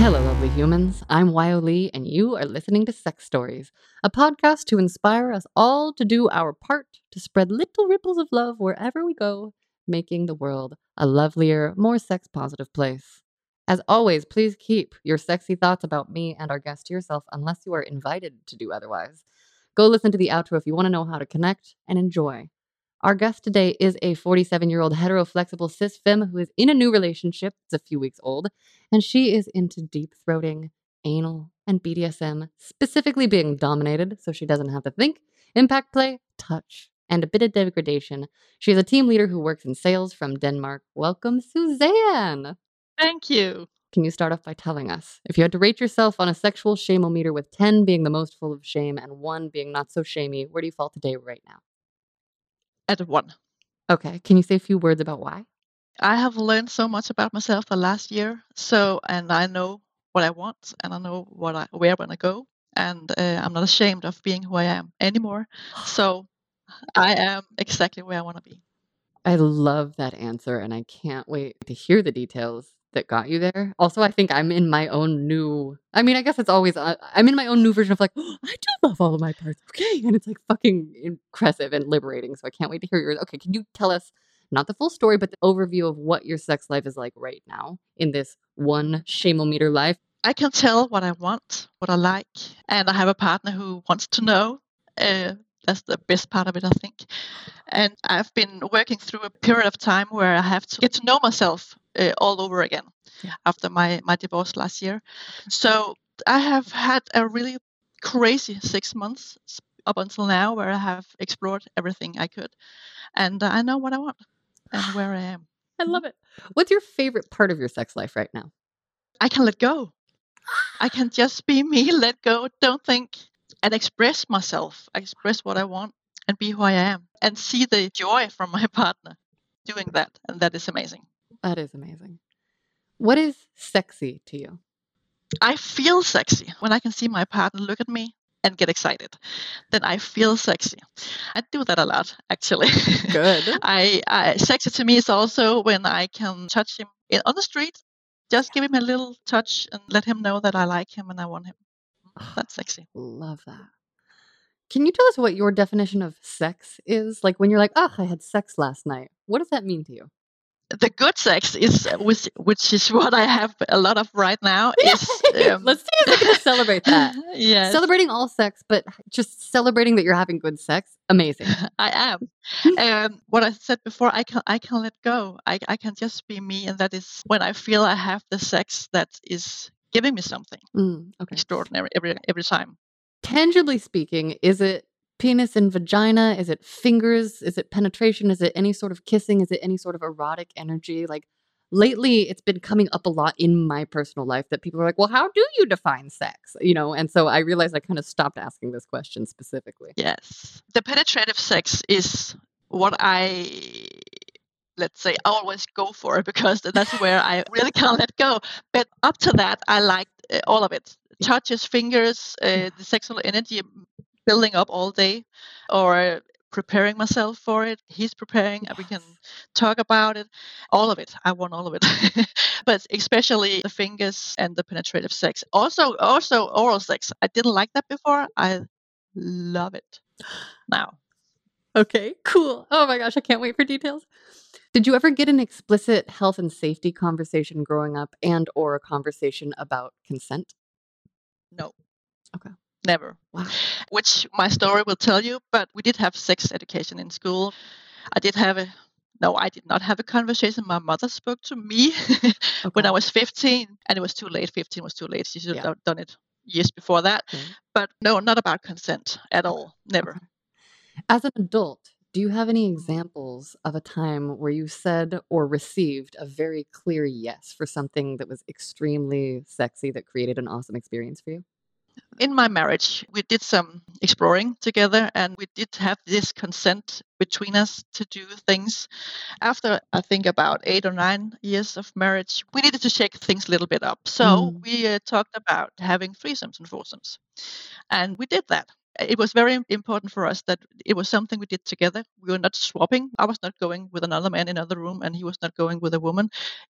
Hello, lovely humans. I'm Wyo Lee, and you are listening to Sex Stories, a podcast to inspire us all to do our part to spread little ripples of love wherever we go, making the world a lovelier, more sex-positive place. As always, please keep your sexy thoughts about me and our guest to yourself unless you are invited to do otherwise. Go listen to the outro if you want to know how to connect and enjoy. Our guest today is a 47-year-old heteroflexible cis femme who is in a new relationship. It's a few weeks old, and she is into deep throating, anal, and BDSM, specifically being dominated so she doesn't have to think, impact play, touch, and a bit of degradation. She's a team leader who works in sales from Denmark. Welcome, Suzanne. Thank you. Can you start off by telling us, if you had to rate yourself on a sexual shame-o-meter with 10 being the most full of shame and 1 being not so shamey, where do you fall today right now? At 1. Okay. Can you say a few words about why? I have learned so much about myself the last year. And I know what I want, and I know where I want to go. And I'm not ashamed of being who I am anymore. So I am exactly where I want to be. I love that answer, and I can't wait to hear the details that got you there. Also, I think I'm in my own new, I guess it's always, I'm in my own new version of like, oh, I do love all of my parts. Okay. And it's like fucking impressive and liberating. So I can't wait to hear yours. Okay. Can you tell us, not the full story, but the overview of what your sex life is like right now in this one shame-o-meter life? I can tell what I want, what I like. And I have a partner who wants to know. That's the best part of it, I think. And I've been working through a period of time where I have to get to know myself all over again after my divorce last year. So I have had a really crazy 6 months up until now where I have explored everything I could. And I know what I want and where I am. I love it. What's your favorite part of your sex life right now? I can let go. I can just be me, let go, don't think. And express myself, express what I want and be who I am and see the joy from my partner doing that. And that is amazing. That is amazing. What is sexy to you? I feel sexy when I can see my partner look at me and get excited. Then I feel sexy. I do that a lot, actually. Good. Sexy to me is also when I can touch him on the street, just give him a little touch and let him know that I like him and I want him. That's sexy. Love that. Can you tell us what your definition of sex is? Like when you're like, oh, I had sex last night. What does that mean to you? The good sex is, which is what I have a lot of right now. Is, let's see if we can celebrate that. Yes. Celebrating all sex, but just celebrating that you're having good sex. Amazing. I am. What I said before, I can let go. I can just be me. And that is when I feel I have the sex that is giving me something extraordinary every time. Tangibly speaking, is it penis and vagina? Is it fingers? Is it penetration? Is it any sort of kissing? Is it any sort of erotic energy? Like lately, it's been coming up a lot in my personal life that people are like, well, how do you define sex? You know, and so I realized I kind of stopped asking this question specifically. Yes. The penetrative sex is what I always go for it because that's where I really can't let go. But up to that, I liked all of it. Touches, fingers, the sexual energy building up all day or preparing myself for it. He's preparing. Yes. We can talk about it. All of it. I want all of it. But especially the fingers and the penetrative sex. Also oral sex. I didn't like that before. I love it now. Okay, cool. Oh my gosh, I can't wait for details. Did you ever get an explicit health and safety conversation growing up and or a conversation about consent? No. Okay. Never. Wow. Which my story will tell you, but we did have sex education in school. I did not have a conversation. My mother spoke to me when I was 15 and it was too late. 15 was too late. She should have done it years before that. Okay. But no, not about consent at all. Never. Okay. As an adult, do you have any examples of a time where you said or received a very clear yes for something that was extremely sexy that created an awesome experience for you? In my marriage, we did some exploring together and we did have this consent between us to do things. After, I think, about 8 or 9 years of marriage, we needed to shake things a little bit up. So we talked about having threesomes and foursomes. And we did that. it was very important for us that it was something we did together. We were not swapping. I was not going with another man in another room, and he was not going with a woman.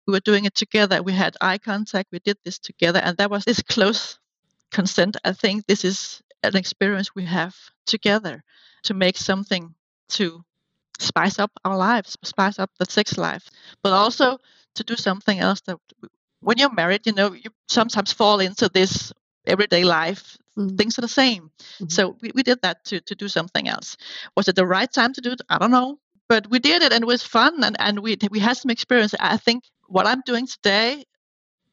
We were doing it together. We had eye contact. We did this together. And there was this close consent. I think this is an experience we have together to make something to spice up our lives, spice up the sex life, but also to do something else that when you're married, you know, you sometimes fall into this everyday life. Mm-hmm. Things are the same. Mm-hmm. So we did that to do something else. Was it the right time to do it? I don't know. But we did it and it was fun and we had some experience. I think what I'm doing today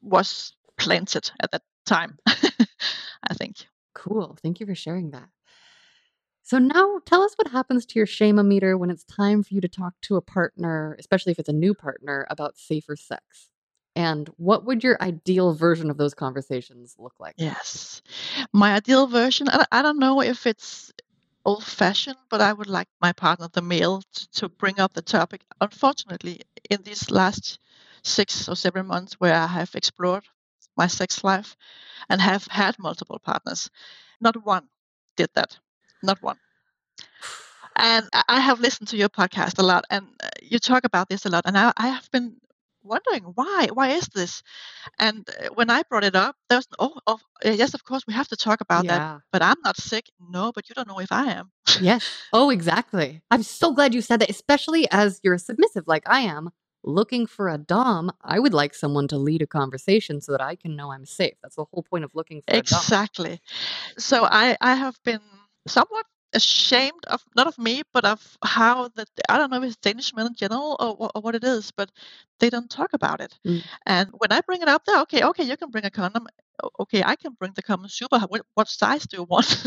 was planted at that time, I think. Cool. Thank you for sharing that. So now tell us what happens to your shame-o-meter when it's time for you to talk to a partner, especially if it's a new partner, about safer sex. And what would your ideal version of those conversations look like? Yes. My ideal version, I don't know if it's old-fashioned, but I would like my partner, the male, to bring up the topic. Unfortunately, in these last 6 or 7 months where I have explored my sex life and have had multiple partners, not one did that. Not one. And I have listened to your podcast a lot, and you talk about this a lot, and I have been wondering why is this? And when I brought it up, there's yes, of course we have to talk about that, but I'm not sick. No, but you don't know if I am. Yes. Oh, exactly. I'm so glad you said that, especially as you're submissive like I am, looking for a dom. I would like someone to lead a conversation so that I can know I'm safe. That's the whole point of looking for a dom. Exactly. So I have been somewhat ashamed of, not of me, but of how that, I don't know if it's Danish men in general or what it is, but they don't talk about it. Mm. And when I bring it up, they're okay, you can bring a condom. Okay, I can bring the condom. Super. What size do you want?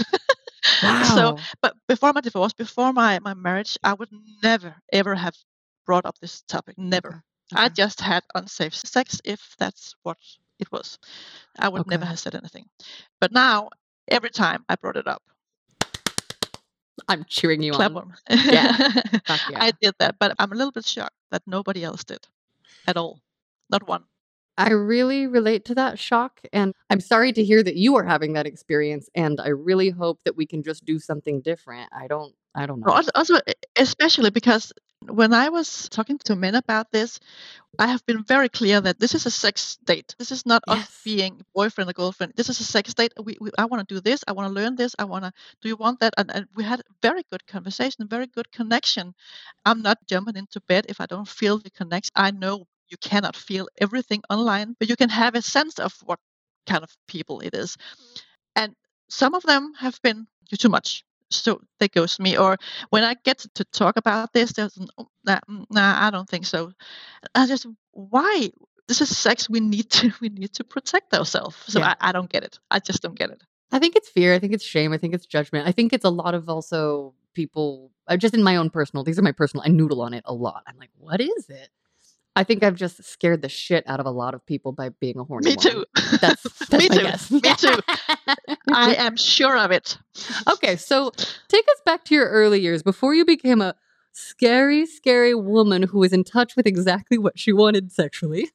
Wow. So, but before my divorce, before my marriage, I would never, ever have brought up this topic. Never. Okay. I just had unsafe sex, if that's what it was. I would never have said anything. But now, every time I brought it up, I'm cheering you on. Yeah. I did that, but I'm a little bit shocked that nobody else did at all. Not one. I really relate to that shock. And I'm sorry to hear that you are having that experience. And I really hope that we can just do something different. I don't know. Also, especially because when I was talking to men about this, I have been very clear that this is a sex date. This is not us being boyfriend or girlfriend. This is a sex date. I want to do this. I want to learn this. Do you want that? And we had very good conversation, very good connection. I'm not jumping into bed if I don't feel the connection. I know you cannot feel everything online, but you can have a sense of what kind of people it is. And some of them have been, you're too much. So they ghost me, or when I get to talk about this, there's I don't think so. I just, why? This is sex. We need to protect ourselves. So yeah. I don't get it. I just don't get it. I think it's fear. I think it's shame. I think it's judgment. I think it's a lot of also people. Just in my own personal. These are my personal. I noodle on it a lot. I'm like, what is it? I think I've just scared the shit out of a lot of people by being a horny woman. Me too. That's me too. Guess. Me too. I am sure of it. Okay, so take us back to your early years before you became a scary, scary woman who was in touch with exactly what she wanted sexually.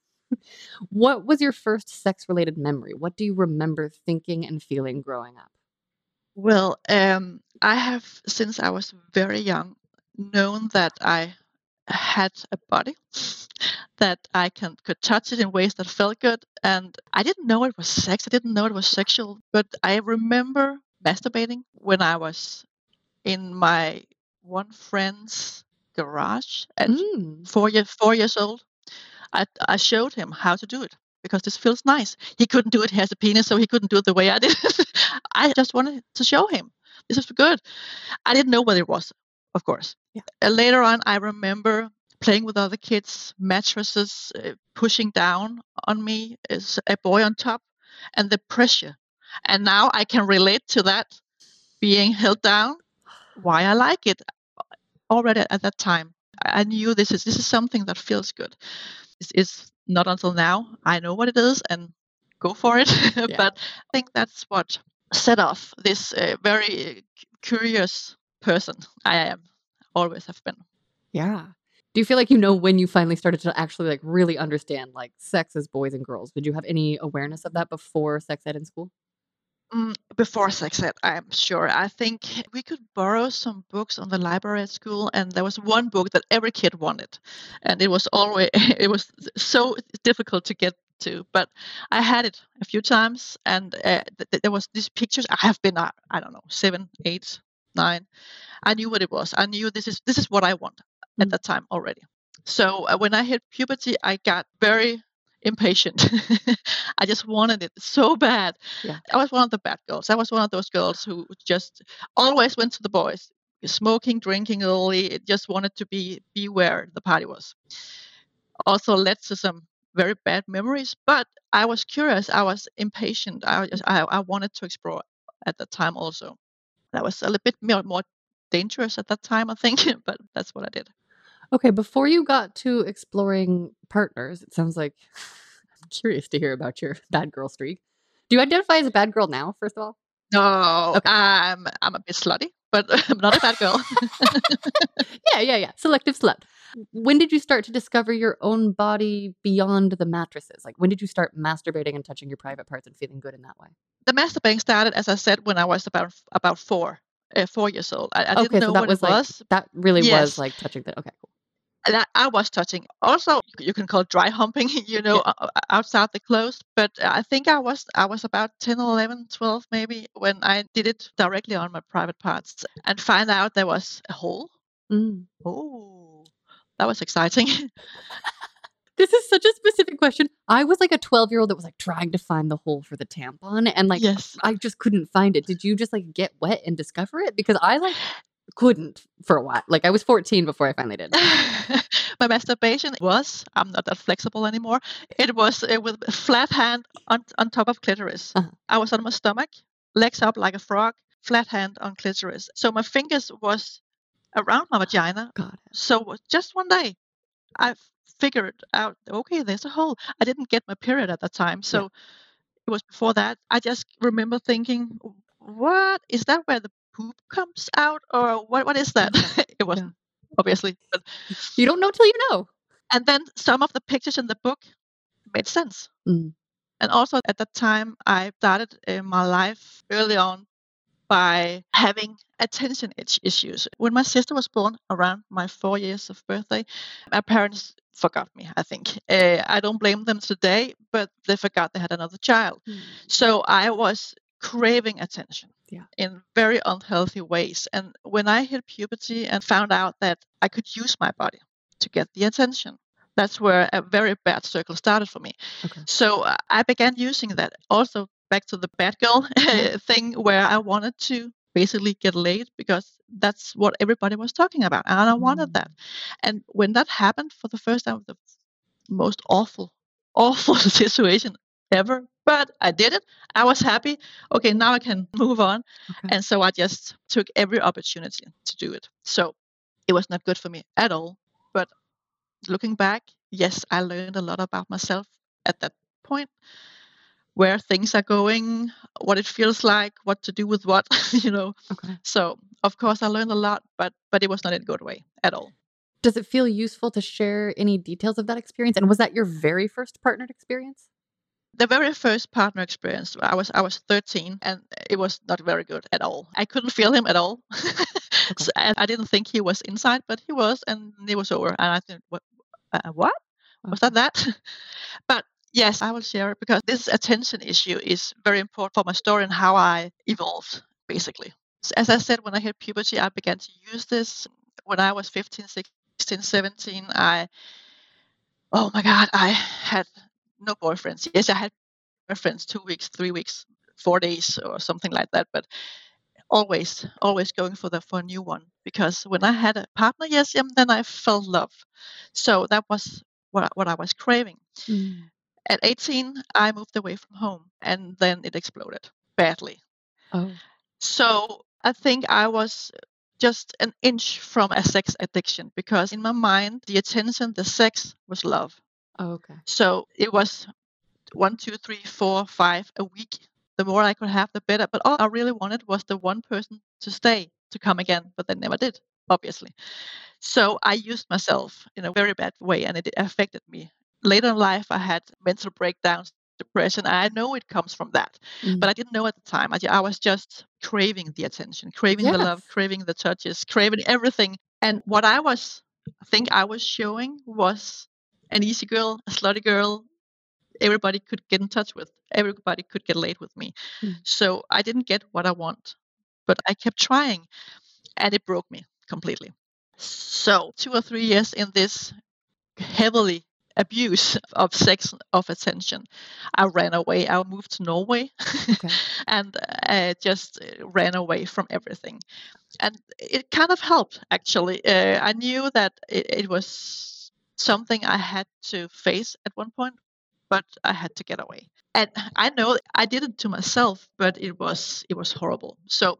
What was your first sex-related memory? What do you remember thinking and feeling growing up? Well, I have, since I was very young, known that I had a body, that I could touch it in ways that felt good. And I didn't know it was sex. I didn't know it was sexual. But I remember masturbating when I was in my one friend's garage at 4 years old. I showed him how to do it because this feels nice. He couldn't do it. He has a penis, so he couldn't do it the way I did. I just wanted to show him. This is good. I didn't know what it was, of course. Yeah. Later on, I remember playing with other kids, mattresses pushing down on me, a boy on top, and the pressure. And now I can relate to that, being held down, why I like it. Already at that time, I knew this is something that feels good. It's not until now. I know what it is and go for it. Yeah. But I think that's what set off this very curious person I am, always have been. Yeah. Do you feel like, you know, when you finally started to actually like really understand like sex as boys and girls, did you have any awareness of that before sex ed in school? Before sex ed, I'm sure. I think we could borrow some books on the library at school, and there was one book that every kid wanted, and it was so difficult to get to. But I had it a few times, and there was these pictures. I have been, I don't know, 7, 8, 9. I knew what it was. I knew this is what I want at that time already. So when I hit puberty, I got very impatient. I just wanted it so bad. Yeah. I was one of the bad girls. I was one of those girls who just always went to the boys, smoking, drinking early. It just wanted to be where the party was. Also led to some very bad memories, but I was curious. I was impatient. I wanted to explore at that time also. That was a little bit more dangerous at that time, I think, but that's what I did. Okay, before you got to exploring partners, it sounds like I'm curious to hear about your bad girl streak. Do you identify as a bad girl now, first of all? No, okay. I'm a bit slutty, but I'm not a bad girl. Yeah. Selective slut. When did you start to discover your own body beyond the mattresses? Like, when did you start masturbating and touching your private parts and feeling good in that way? The masturbating started, as I said, when I was about 4 years old. I didn't know what it was. That really was like touching that. Okay, cool. That I was touching. Also, you can call it dry humping, outside the clothes. But I think I was about 10, 11, 12 maybe when I did it directly on my private parts and find out there was a hole. Mm. Oh, that was exciting. This is such a specific question. I was like a 12-year-old that was like trying to find the hole for the tampon and like I just couldn't find it. Did you just like get wet and discover it? Because I like couldn't for a while. Like I was 14 before I finally did. My masturbation was, I'm not that flexible anymore. It was with a flat hand on top of clitoris. Uh-huh. I was on my stomach, legs up like a frog, flat hand on clitoris. So my fingers was around my vagina. God. So just one day I figured out, okay, there's a hole. I didn't get my period at that time. So it was before that. I just remember thinking, what? Is that where the poop comes out, or what is that? It wasn't, obviously. But you don't know till you know. And then some of the pictures in the book made sense. Mm. And also at that time, I started in my life early on by having attention issues. When my sister was born, around my 4 years of birthday, my parents forgot me, I think. I don't blame them today, but they forgot they had another child. Mm. So I was craving attention in very unhealthy ways. And when I hit puberty and found out that I could use my body to get the attention, that's where a very bad circle started for me. Okay. So I began using that. Also, back to the bad girl thing, where I wanted to basically get laid because that's what everybody was talking about. And I wanted that. And when that happened for the first time, the most awful situation ever, but I did it. I was happy. Okay, now I can move on. Okay. And so I just took every opportunity to do it. So it was not good for me at all. But looking back, yes, I learned a lot about myself at that point, where things are going, what it feels like, what to do with what, Okay. So of course I learned a lot, but it was not in a good way at all. Does it feel useful to share any details of that experience? And was that your very first partnered experience? The very first partner experience, I was 13, and it was not very good at all. I couldn't feel him at all. Okay. So I didn't think he was inside, but he was, and it was over. And I think, what? Okay. Was that? But yes, I will share it because this attention issue is very important for my story and how I evolved, basically. So as I said, when I hit puberty, I began to use this. When I was 15, 16, 17, oh my God, I had no boyfriends. Yes, I had boyfriends 2 weeks, 3 weeks, 4 days or something like that. But always going for a new one. Because when I had a partner, yes, then I felt love. So that was what I was craving. Mm. At 18, I moved away from home, and then it exploded badly. Oh. So I think I was just an inch from a sex addiction, because in my mind, the attention, the sex was love. Oh, okay. So it was 1, 2, 3, 4, 5 a week. The more I could have, the better. But all I really wanted was the one person to stay, to come again, but they never did, obviously. So I used myself in a very bad way, and it affected me. Later in life, I had mental breakdowns depression. I know it comes from that, but I didn't know at the time. I was just craving the attention, craving the love, craving the touches, craving everything. And what I think I was showing was an easy girl, a slutty girl. Everybody could get in touch with. Everybody could get laid with me. So I didn't get what I want, but I kept trying, and it broke me completely. So 2 or 3 years in this heavily abuse of sex, of attention, I ran away. I moved to Norway and I just ran away from everything. And it kind of helped, actually. I knew that it was something I had to face at one point, but I had to get away. And I know I did it to myself, but it was horrible. So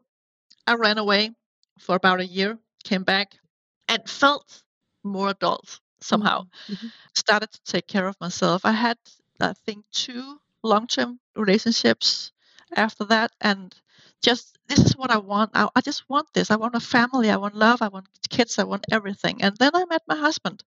I ran away for about a year, came back, and felt more adult somehow. Started to take care of myself. I had, I think, 2 long-term relationships after that. And just, this is what I want. I just want this. I want a family. I want love. I want kids. I want everything. And then I met my husband.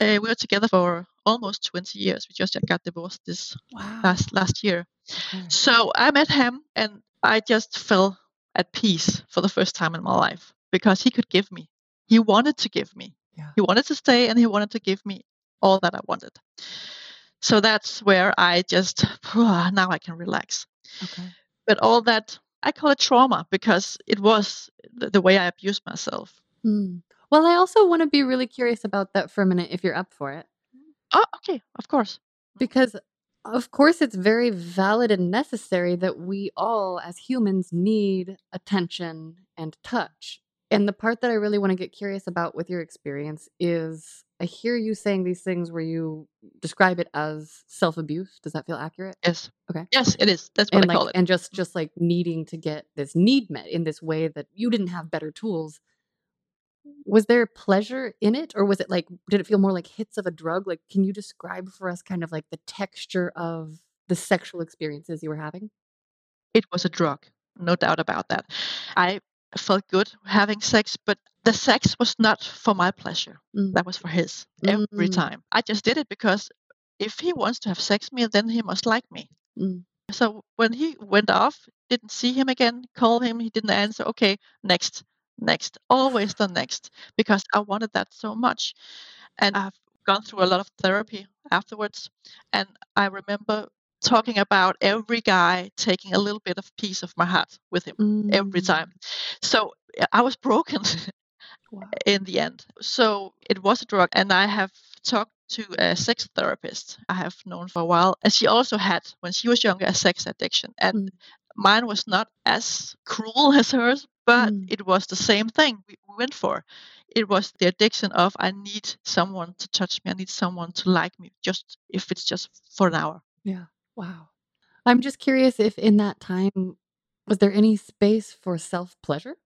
We were together for almost 20 years. We just got divorced this last year. Okay. So I met him, and I just felt at peace for the first time in my life, because he could give me. He wanted to give me. Yeah. He wanted to stay, and he wanted to give me all that I wanted. So that's where I just, now I can relax. Okay. But all that, I call it trauma, because it was the way I abused myself. Well, I also want to be really curious about that for a minute, if you're up for it. Oh, okay. Of course. Because, of course, it's very valid and necessary that we all as humans need attention and touch. And the part that I really want to get curious about with your experience is, I hear you saying these things where you describe it as self-abuse. Does that feel accurate? Yes. Okay. Yes, it is. That's what I call it. And just like needing to get this need met in this way that you didn't have better tools. Was there pleasure in it? Or was it like, did it feel more like hits of a drug? Like, can you describe for us kind of like the texture of the sexual experiences you were having? It was a drug. No doubt about that. I felt good having sex, but the sex was not for my pleasure. That was for his every time. I just did it because if he wants to have sex with me, then he must like me. So when he went off, didn't see him again, call him, he didn't answer. Okay, next, always the next, because I wanted that so much. And I've gone through a lot of therapy afterwards. And I remember talking about every guy taking a little bit of piece of my heart with him every time. So I was broken in the end. So it was a drug. And I have talked to a sex therapist I have known for a while. And she also had, when she was younger, a sex addiction. And mine was not as cruel as hers, but it was the same thing we went for. It was the addiction of, I need someone to touch me. I need someone to like me, just if it's just for an hour. Yeah. Wow. I'm just curious if in that time, was there any space for self-pleasure?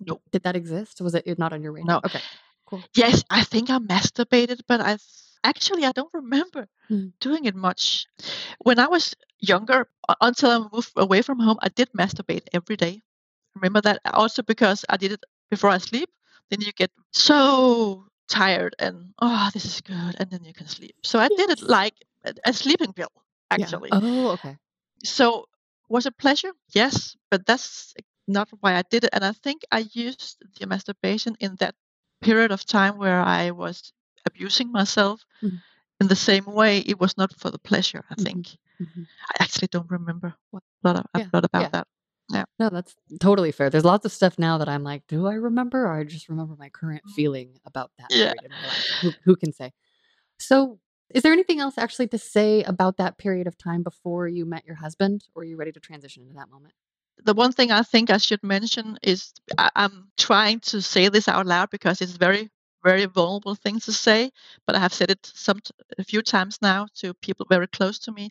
No. Did that exist? Was it not on your radar? No. Okay, cool. Yes, I think I masturbated, but actually, I don't remember doing it much. When I was younger, until I moved away from home, I did masturbate every day. Remember that? Also because I did it before I sleep. Then you get so tired and, oh, this is good. And then you can sleep. So I did it like a sleeping pill. Actually. Yeah. Oh, okay. So was it pleasure? Yes, but that's not why I did it. And I think I used the masturbation in that period of time where I was abusing myself in the same way. It was not for the pleasure, I think. I actually don't remember a lot about that. Yeah. No, that's totally fair. There's lots of stuff now that I'm like, do I remember? Or I just remember my current feeling about that. Yeah. Who can say? So is there anything else actually to say about that period of time before you met your husband, or are you ready to transition into that moment? The one thing I think I should mention is I'm trying to say this out loud because it's very, very vulnerable thing to say, but I have said it a few times now to people very close to me.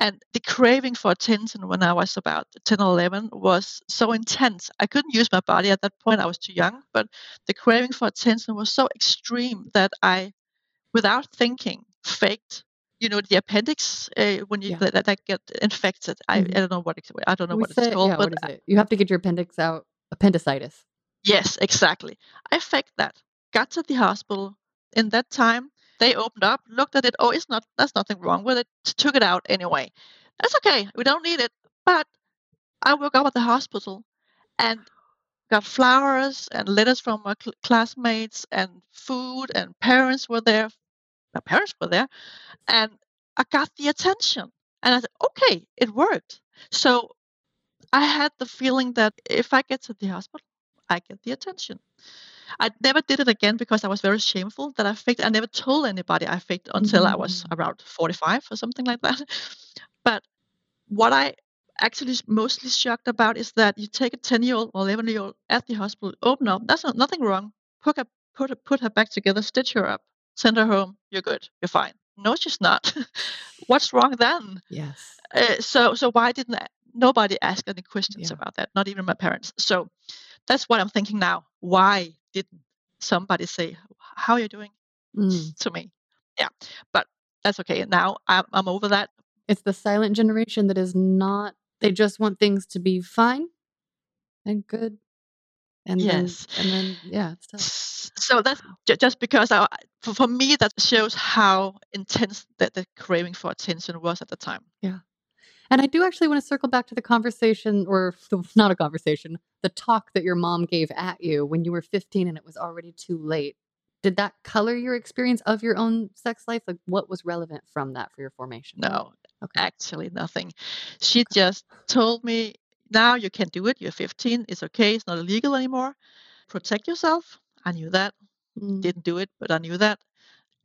And the craving for attention when I was about 10 or 11 was so intense. I couldn't use my body at that point. I was too young, but the craving for attention was so extreme that I, without thinking, faked, the appendix when you that get infected. I don't know what it's called. Yeah, but what is it? You have to get your appendix out. Appendicitis. Yes, exactly. I faked that. Got to the hospital. In that time, They opened up, looked at it. Oh, it's not. That's nothing wrong with it. Took it out anyway. That's okay. We don't need it. But I woke up at the hospital and got flowers and letters from my classmates and food, and parents were there. My parents were there, and I got the attention. And I said, okay, it worked. So I had the feeling that if I get to the hospital, I get the attention. I never did it again because I was very shameful that I faked. I never told anybody I faked until I was around 45 or something like that. But what I actually mostly shocked about is that you take a 10-year-old or 11-year-old at the hospital, open up, that's nothing wrong, put her back together, stitch her up, send her home, you're good, you're fine. No, she's not. What's wrong then? Yes. So why didn't nobody ask any questions about that? Not even my parents. So that's what I'm thinking now. Why didn't somebody say, how are you doing to me? Yeah, but that's okay. Now I'm over that. It's the silent generation that is not, they just want things to be fine and good. And yes. Then, it's tough. So that's just because for me, that shows how intense that the craving for attention was at the time. Yeah. And I do actually want to circle back to the conversation, or not a conversation, the talk that your mom gave at you when you were 15 and it was already too late. Did that color your experience of your own sex life? Like, what was relevant from that for your formation? No, actually nothing. She just told me, now you can do it. You're 15. It's okay. It's not illegal anymore. Protect yourself. I knew that. Didn't do it, but I knew that.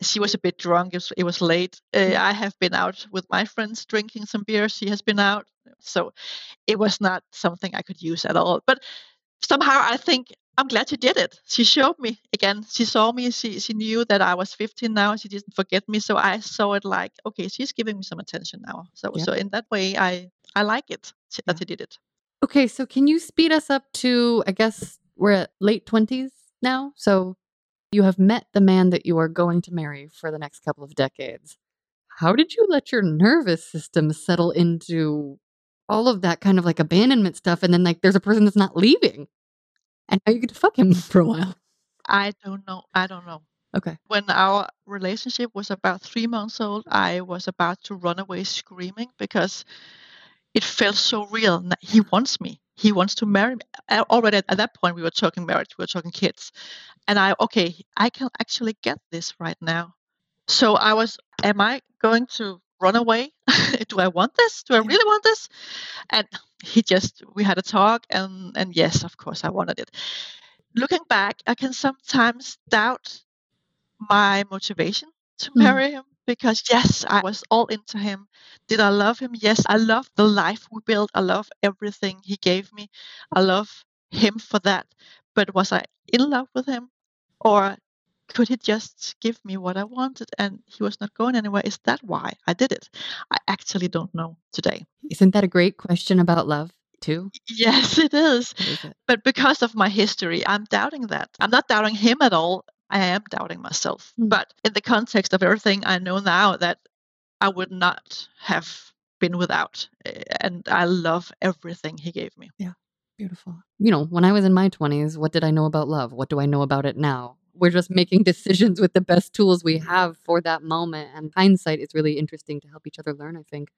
She was a bit drunk. It was late. I have been out with my friends drinking some beer. She has been out. So it was not something I could use at all. But somehow I think I'm glad she did it. She showed me again. She saw me. She knew that I was 15 now. She didn't forget me. So I saw it like, okay, she's giving me some attention now. So in that way, I like it that she did it. Okay. So can you speed us up to, I guess we're at late 20s now. So you have met the man that you are going to marry for the next couple of decades. How did you let your nervous system settle into all of that kind of like abandonment stuff? And then like there's a person that's not leaving and now you get to fuck him for a while. I don't know. Okay. When our relationship was about 3 months old, I was about to run away screaming because it felt so real. He wants me. He wants to marry me. Already at that point, we were talking marriage, we were talking kids. And I can actually get this right now. So I was, am I going to run away? Do I want this? Do I really want this? And we had a talk and yes, of course, I wanted it. Looking back, I can sometimes doubt my motivation to marry him. Because yes, I was all into him. Did I love him? Yes, I love the life we built. I love everything he gave me. I love him for that. But was I in love with him? Or could he just give me what I wanted and he was not going anywhere? Is that why I did it? I actually don't know today. Isn't that a great question about love too? Yes, it is. But because of my history, I'm doubting that. I'm not doubting him at all. I am doubting myself. But in the context of everything I know now, that I would not have been without. And I love everything he gave me. Yeah, beautiful. You know, when I was in my 20s, what did I know about love? What do I know about it now? We're just making decisions with the best tools we have for that moment. And hindsight is really interesting to help each other learn, I think.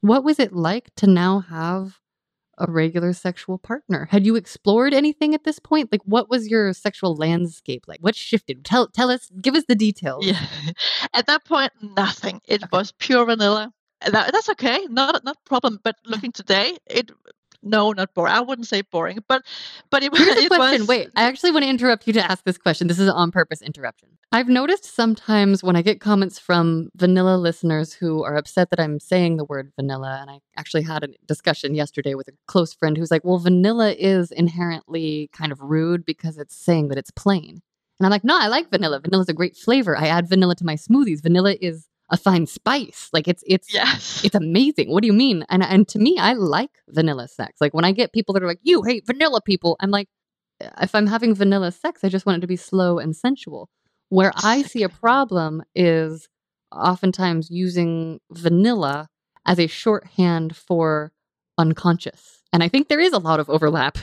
What was it like to now have a regular sexual partner? Had you explored anything at this point? Like, what was your sexual landscape like? What shifted? Tell us, give us the details. Yeah. At that point, nothing. It was pure vanilla. That's okay. Not a problem. But looking today, not boring. I wouldn't say boring, but it was. Here's a question. Wait, I actually want to interrupt you to ask this question. This is an on-purpose interruption. I've noticed sometimes when I get comments from vanilla listeners who are upset that I'm saying the word vanilla, and I actually had a discussion yesterday with a close friend who's like, well, vanilla is inherently kind of rude because it's saying that it's plain. And I'm like, no, I like vanilla. Vanilla's a great flavor. I add vanilla to my smoothies. Vanilla is a fine spice. Like it's amazing. What do you mean? And to me, I like vanilla sex. Like when I get people that are like, you hate vanilla people, I'm like, if I'm having vanilla sex, I just want it to be slow and sensual. Where I see a problem is oftentimes using vanilla as a shorthand for unconscious. And I think there is a lot of overlap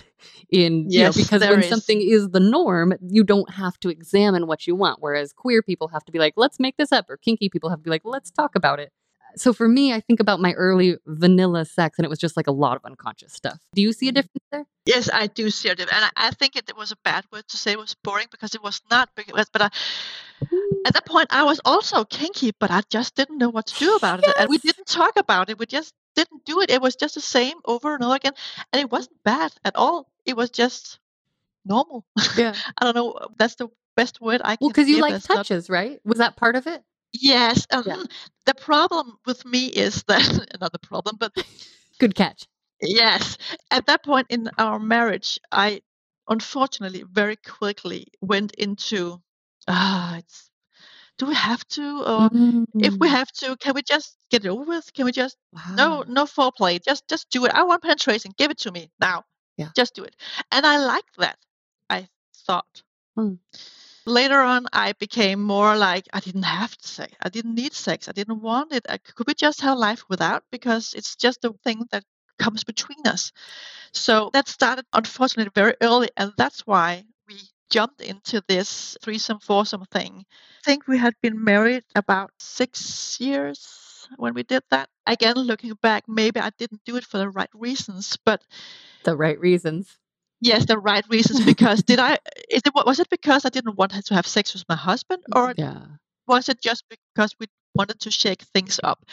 in, yes, you know, because when something is the norm, you don't have to examine what you want. Whereas queer people have to be like, let's make this up. Or kinky people have to be like, let's talk about it. So for me, I think about my early vanilla sex, and it was just like a lot of unconscious stuff. Do you see a difference there? Yes, I do see a difference. And I think it was a bad word to say it was boring, because it was not. But at that point, I was also kinky, but I just didn't know what to do about it. Yes. And we didn't talk about it. We just didn't do it. It was just the same over and over again. And it wasn't bad at all. It was just normal. Yeah. I don't know. That's the best word I can give. Well, because you like touches, right? Was that part of it? Yes. Yeah. The problem with me is that, another problem, but... Good catch. Yes. At that point in our marriage, I unfortunately very quickly went into, do we have to? Or if we have to, can we just get it over with? Can we just, no foreplay, just do it. I want penetration, give it to me now. Yeah. Just do it. And I liked that, I thought. Mm. Later on, I became more like, I didn't have sex. I didn't need sex. I didn't want it. Could we just have life without? Because it's just the thing that comes between us. So that started, unfortunately, very early. And that's why we jumped into this threesome, foursome thing. I think we had been married about 6 years when we did that. Again, looking back, maybe I didn't do it for the right reasons, but... The right reasons. Yes, the right reasons, because was it because I didn't want to have sex with my husband, or was it just because we wanted to shake things up?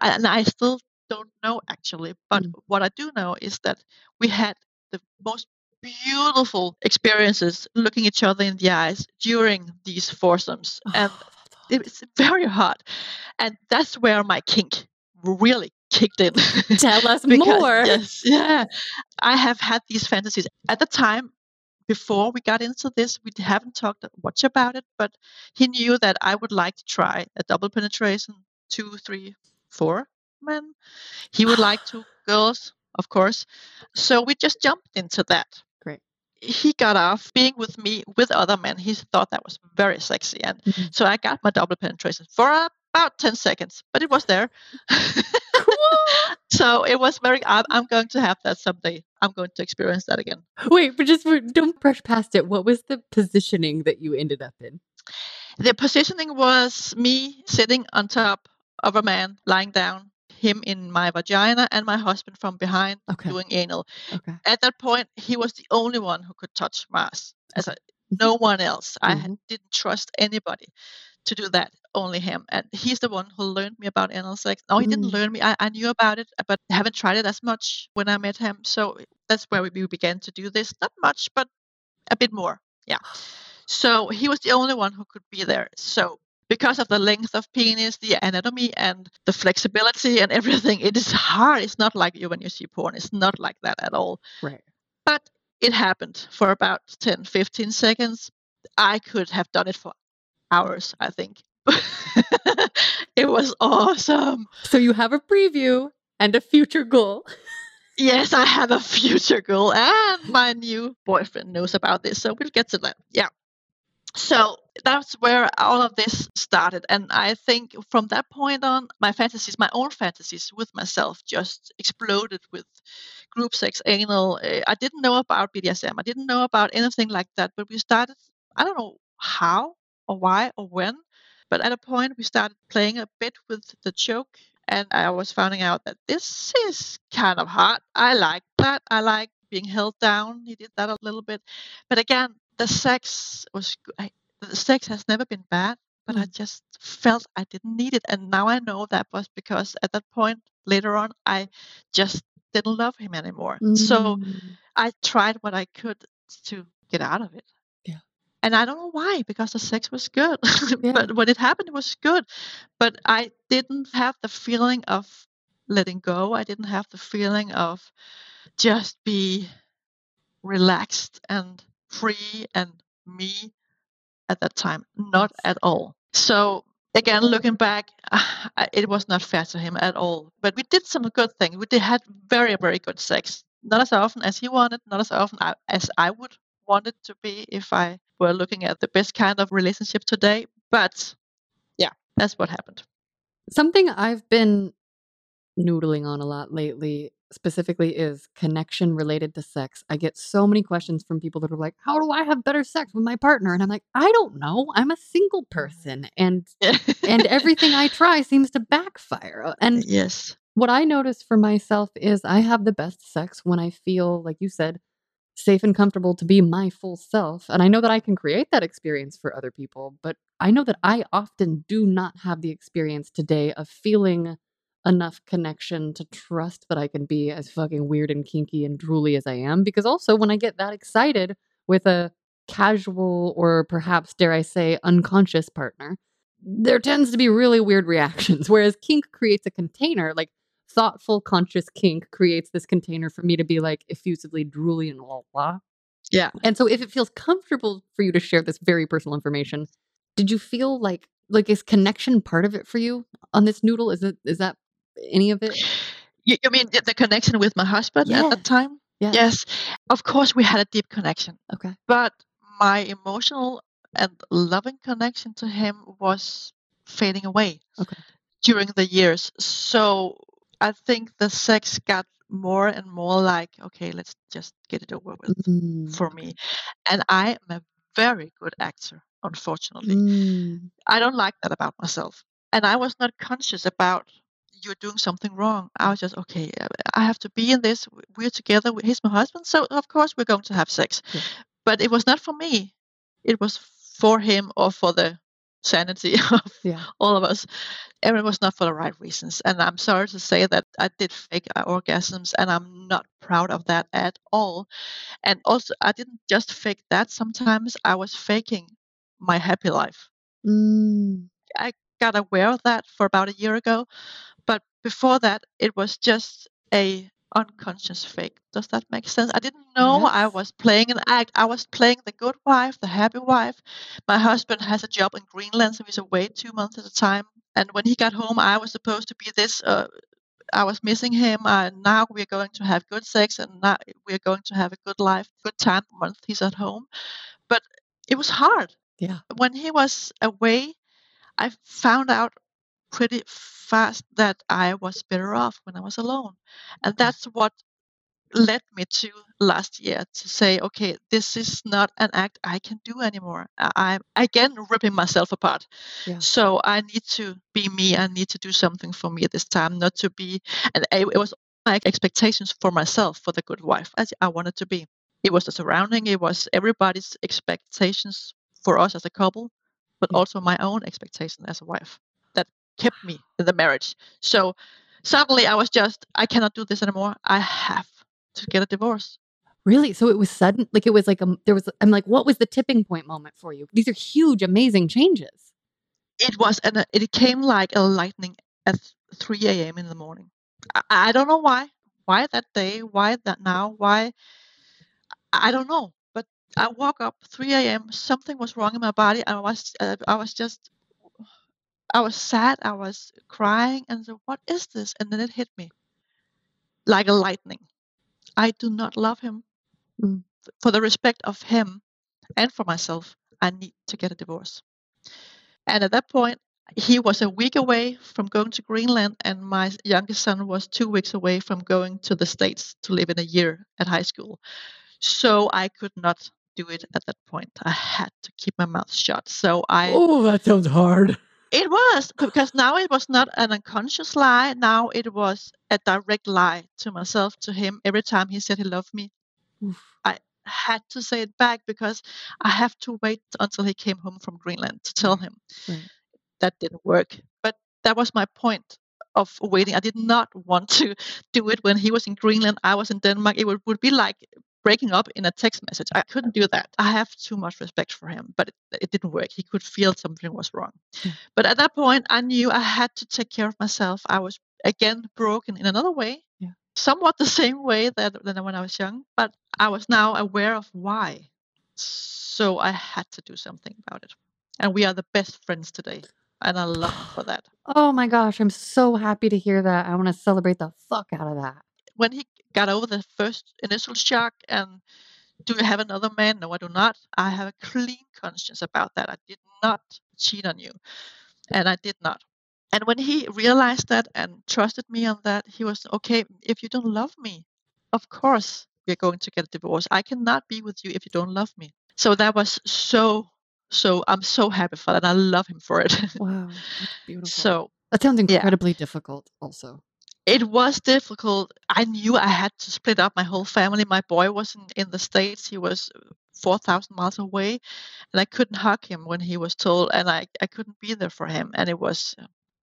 And I still don't know, actually. But what I do know is that we had the most beautiful experiences looking each other in the eyes during these foursomes. Oh, and it's very hard. And that's where my kink really kicked in. Tell us more. Yes, I have had these fantasies. At the time, before we got into this, we haven't talked much about it, but he knew that I would like to try a double penetration, 2, 3, 4 men. He would like 2 girls, of course. So we just jumped into that. Great. He got off being with me with other men. He thought that was very sexy. And so I got my double penetration for about 10 seconds, but it was there. So it was very, I'm going to have that someday. I'm going to experience that again. Wait, but don't brush past it. What was the positioning that you ended up in? The positioning was me sitting on top of a man, lying down, him in my vagina and my husband from behind doing anal. Okay. At that point, he was the only one who could touch my ass. No one else. I didn't trust anybody to do that, only him. And he's the one who learned me about anal sex. No, he didn't learn me. I knew about it, but haven't tried it as much when I met him. So that's where we began to do this. Not much, but a bit more. Yeah. So he was the only one who could be there. So because of the length of penis, the anatomy and the flexibility and everything, it is hard. It's not like when you see porn. It's not like that at all. Right. But it happened for about 10, 15 seconds. I could have done it for hours, I think. It was awesome. So you have a preview and a future goal. Yes, I have a future goal, and my new boyfriend knows about this, so we'll get to that. Yeah. So that's where all of this started. And I think from that point on, my fantasies, my own fantasies with myself, just exploded with group sex, anal. I didn't know about BDSM. I didn't know about anything like that, but we started, I don't know how or why or when, but at a point we started playing a bit with the choke, and I was finding out that this is kind of hard. I like that. I like being held down. He did that a little bit. But again, the sex has never been bad, but I just felt I didn't need it. And now I know that was because at that point later on, I just didn't love him anymore. So I tried what I could to get out of it. And I don't know why, because the sex was good. But when it happened, it was good. But I didn't have the feeling of letting go. I didn't have the feeling of just be relaxed and free and me at that time. Not at all. So again, looking back, it was not fair to him at all. But we did some good things. We had very, very good sex. Not as often as he wanted, not as often as I would want it to be if I were looking at the best kind of relationship today. But yeah, that's what happened. Something I've been noodling on a lot lately specifically is connection related to sex. I get so many questions from people that are like, how do I have better sex with my partner? And I'm like, I don't know. I'm a single person and everything I try seems to backfire. And yes, what I notice for myself is I have the best sex when I feel, like you said, safe and comfortable to be my full self. And I know that I can create that experience for other people, but I know that I often do not have the experience today of feeling enough connection to trust that I can be as fucking weird and kinky and drooly as I am. Because also when I get that excited with a casual or perhaps, dare I say, unconscious partner, there tends to be really weird reactions. Whereas kink creates a container, like thoughtful, conscious kink creates this container for me to be like effusively drooly and blah, blah. Yeah. And so if it feels comfortable for you to share this very personal information, did you feel like is connection part of it for you on this noodle? Is that any of it? You mean the connection with my husband at that time? Yeah. Yes. Of course we had a deep connection. Okay. But my emotional and loving connection to him was fading away during the years. So I think the sex got more and more like, okay, let's just get it over with for me. And I am a very good actor, unfortunately. I don't like that about myself. And I was not conscious about you're doing something wrong. I was just, okay, I have to be in this. We're together. He's my husband. So, of course, we're going to have sex. Yeah. But it was not for me. It was for him or for the sanity of all of us. And it was not for the right reasons. And I'm sorry to say that I did fake orgasms, and I'm not proud of that at all. And also, I didn't just fake that. Sometimes I was faking my happy life. I got aware of that for about a year ago. But before that, it was just a unconscious fake. Does that make sense? I didn't know I was playing an act. I was playing the good wife, the happy wife. My husband has a job in Greenland, so he's away 2 months at a time. And when he got home, I was supposed to be this. I was missing him. Now we're going to have good sex, and now we're going to have a good life, good time once he's at home. But it was hard. Yeah. When he was away, I found out pretty fast that I was better off when I was alone. And that's what led me to last year to say, okay, this is not an act I can do anymore. I'm again ripping myself apart. Yeah. So I need to be me. I need to do something for me this time, not to be. And it was my expectations for myself, for the good wife, as I wanted to be. It was the surrounding. It was everybody's expectations for us as a couple, but also my own expectation as a wife. Kept me in the marriage. So suddenly I was just, I cannot do this anymore. I have to get a divorce. Really? So it was sudden? Like it was like, I'm like, what was the tipping point moment for you? These are huge, amazing changes. It was, and it came like a lightning at 3 a.m. in the morning. I don't know why. Why that day? Why that now? Why? I don't know. But I woke up 3 a.m. Something was wrong in my body. I was sad, I was crying, and I said, what is this? And then it hit me like a lightning. I do not love him. For the respect of him and for myself, I need to get a divorce. And at that point, he was a week away from going to Greenland, and my youngest son was 2 weeks away from going to the States to live in a year at high school. So I could not do it at that point. I had to keep my mouth shut. So Oh, that sounds hard. It was, because now it was not an unconscious lie. Now it was a direct lie to myself, to him. Every time he said he loved me, I had to say it back because I have to wait until he came home from Greenland to tell him. Right. That didn't work. But that was my point of waiting. I did not want to do it when he was in Greenland. I was in Denmark. It would be like breaking up in a text message. I couldn't do that. I have too much respect for him, but it didn't work. He could feel something was wrong. Yeah. But at that point, I knew I had to take care of myself. I was again broken in another way, somewhat the same way than when I was young, but I was now aware of why. So I had to do something about it. And we are the best friends today. And I love him for that. Oh my gosh, I'm so happy to hear that. I want to celebrate the fuck out of that. When he got over the first initial shock and do you have another man? No, I do not. I have a clean conscience about that. I did not cheat on you. And I did not. And when he realized that and trusted me on that, he was, okay, if you don't love me, of course we're going to get a divorce. I cannot be with you if you don't love me. So that was so I'm so happy for that. I love him for it. Wow. That's beautiful. So that sounds incredibly difficult also. It was difficult. I knew I had to split up my whole family. My boy wasn't in the States. He was 4,000 miles away, and I couldn't hug him when he was told, and I couldn't be there for him. And it was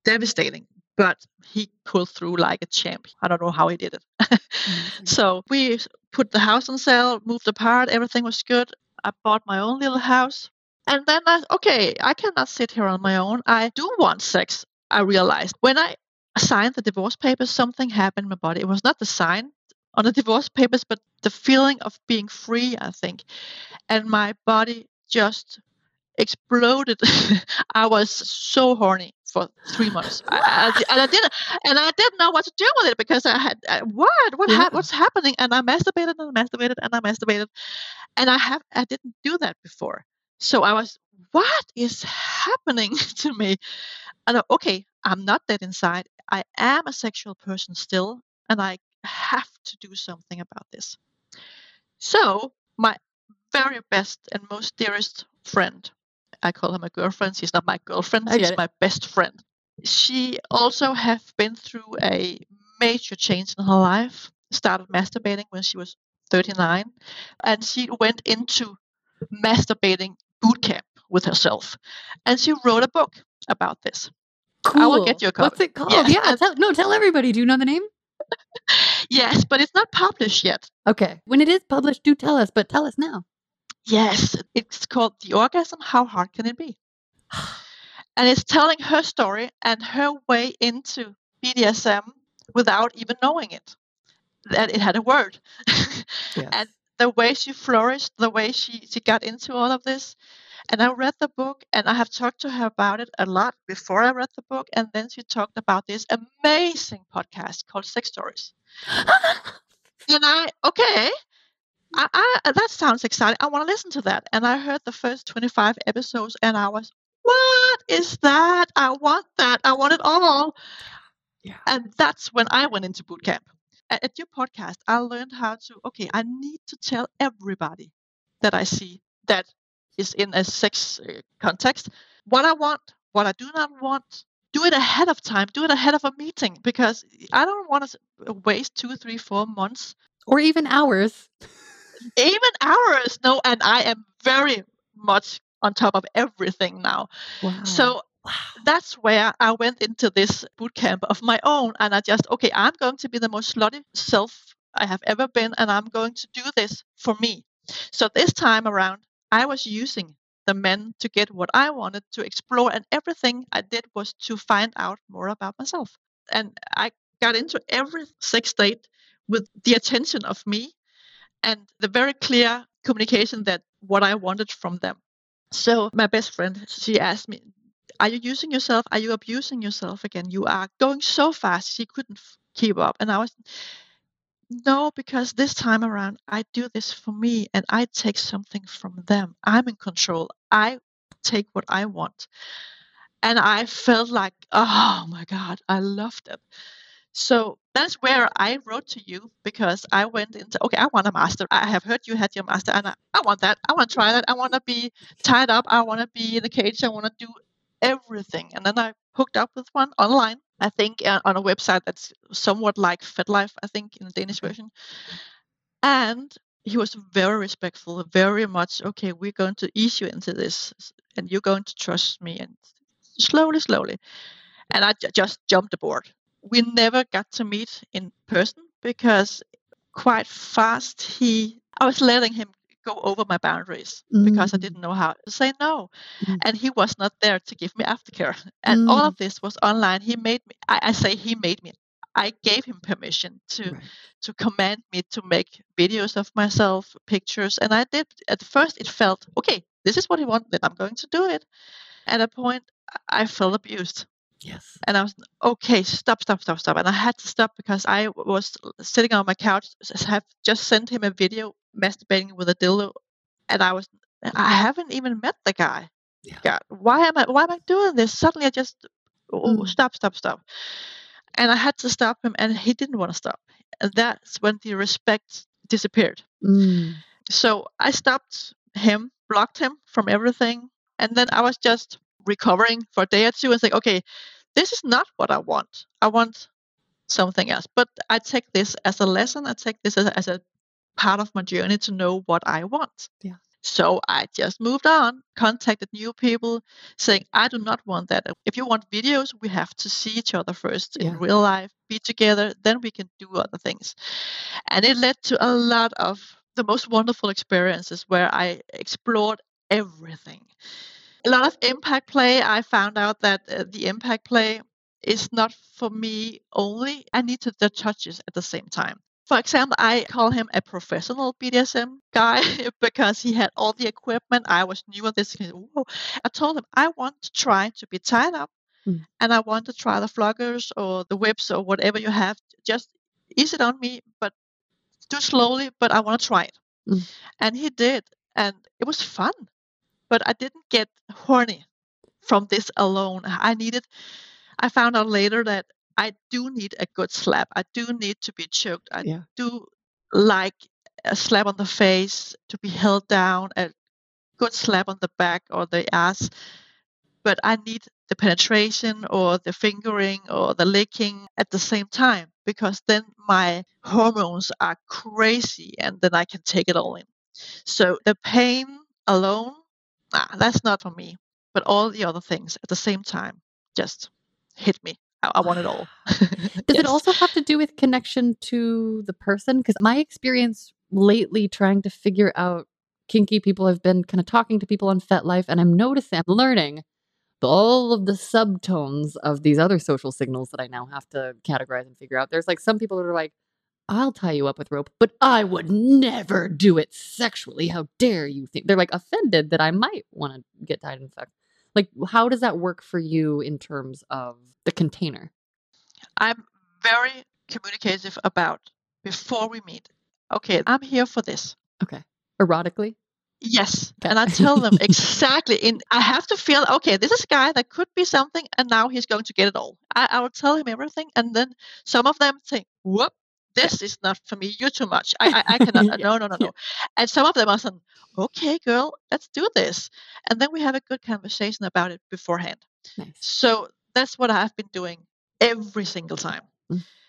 devastating, but he pulled through like a champ. I don't know how he did it. Mm-hmm. So we put the house on sale, moved apart. Everything was good. I bought my own little house. And then I cannot sit here on my own. I do want sex, I realized. When I signed the divorce papers, something happened in my body. It was not the sign on the divorce papers, but the feeling of being free, I think. And my body just exploded. I was so horny for 3 months. I didn't know what to do with it, because I had, what's happening? And I masturbated and masturbated and masturbated. And I didn't do that before. So I was, what is happening to me? And okay, I'm not dead inside. I am a sexual person still, and I have to do something about this. So my very best and most dearest friend, I call her my girlfriend. She's not my girlfriend. She's my best friend. She also have been through a major change in her life. Started masturbating when she was 39, and she went into masturbating boot camp with herself, and she wrote a book about this. Cool. I will get you a copy. What's it called? Yes. Yeah, tell everybody. Do you know the name? Yes, but it's not published yet. Okay. When it is published, do tell us, but tell us now. Yes, it's called The Orgasm, How Hard Can It Be? And it's telling her story and her way into BDSM without even knowing it, that it had a word. Yes. And the way she flourished, the way she got into all of this. And I read the book, and I have talked to her about it a lot before I read the book. And then she talked about this amazing podcast called Sex Stories. And that sounds exciting. I want to listen to that. And I heard the first 25 episodes, and I was, what is that? I want that. I want it all. Yeah. And that's when I went into boot camp. At your podcast, I learned how to, I need to tell everybody that I see that is in a sex context what I want, what I do not want. Do it ahead of time. Do it ahead of a meeting, because I don't want to waste 2, 3, 4 months. Or even hours. Even hours. No, and I am very much on top of everything now. Wow. So that's where I went into this boot camp of my own. And I just, I'm going to be the most slutty self I have ever been. And I'm going to do this for me. So this time around, I was using the men to get what I wanted, to explore. And everything I did was to find out more about myself. And I got into every sex date with the attention of me and the very clear communication that what I wanted from them. So my best friend, she asked me, are you using yourself? Are you abusing yourself again? You are going so fast. She couldn't keep up. And I was, no, because this time around, I do this for me and I take something from them. I'm in control. I take what I want. And I felt like, oh my God, I loved it. So that's where I wrote to you, because I went into, I want a master. I have heard you had your master, and I want that. I want to try that. I want to be tied up. I want to be in a cage. I want to do everything. And then I hooked up with one online, I think, on a website that's somewhat like FetLife, I think, in the Danish version. And he was very respectful, very much, we're going to ease you into this, and you're going to trust me. And slowly. And I just jumped aboard. We never got to meet in person, because quite fast I was letting him go over my boundaries, because I didn't know how to say no. And he was not there to give me aftercare. And all of this was online. He made me, I say he made me, I gave him permission to command me to make videos of myself, pictures. And I did. At first it felt, this is what he wanted, I'm going to do it. At a point I felt abused. Yes. And I was, stop. And I had to stop, because I was sitting on my couch, have just sent him a video masturbating with a dildo. And I haven't even met the guy. Yeah. God, why am I doing this? Suddenly I just Oh, stop. And I had to stop him, and he didn't want to stop. And that's when the respect disappeared. Mm. So I stopped him, blocked him from everything. And then I was just recovering for a day or two and saying, okay, this is not what I want. I want something else. But I take this as a lesson. I take this as a part of my journey to know what I want. Yeah. So I just moved on, contacted new people saying, I do not want that. If you want videos, we have to see each other first in real life, be together, then we can do other things. And it led to a lot of the most wonderful experiences where I explored everything. A lot of impact play. I found out that the impact play is not for me only. I need to the touches at the same time. For example, I call him a professional BDSM guy because he had all the equipment. I was new at this. Whoa. I told him, I want to try to be tied up and I want to try the floggers or the whips or whatever you have. Just ease it on me, but do slowly, but I want to try it. Mm. And he did. And it was fun. But I didn't get horny from this alone. I found out later that I do need a good slap. I do need to be choked. I do like a slap on the face, to be held down, a good slap on the back or the ass. But I need the penetration or the fingering or the licking at the same time, because then my hormones are crazy and then I can take it all in. So the pain alone, that's not for me. But all the other things at the same time just hit me. I want it all. Does it also have to do with connection to the person? Because my experience lately trying to figure out kinky people, I've been kind of talking to people on FetLife, and I'm noticing, I'm learning all of the subtones of these other social signals that I now have to categorize and figure out. There's like some people that are like, I'll tie you up with rope, but I would never do it sexually. How dare you think? They're like offended that I might want to get tied in sex. Like, how does that work for you in terms of the container? I'm very communicative about before we meet. Okay, I'm here for this. Okay. Erotically? Yes. Okay. And I tell them exactly. I have to feel, okay, this is a guy that could be something, and now he's going to get it all. I will tell him everything. And then some of them think, whoop, this is not for me. You're too much. I cannot. No. And some of them are saying, okay, girl, let's do this. And then we have a good conversation about it beforehand. Nice. So that's what I've been doing every single time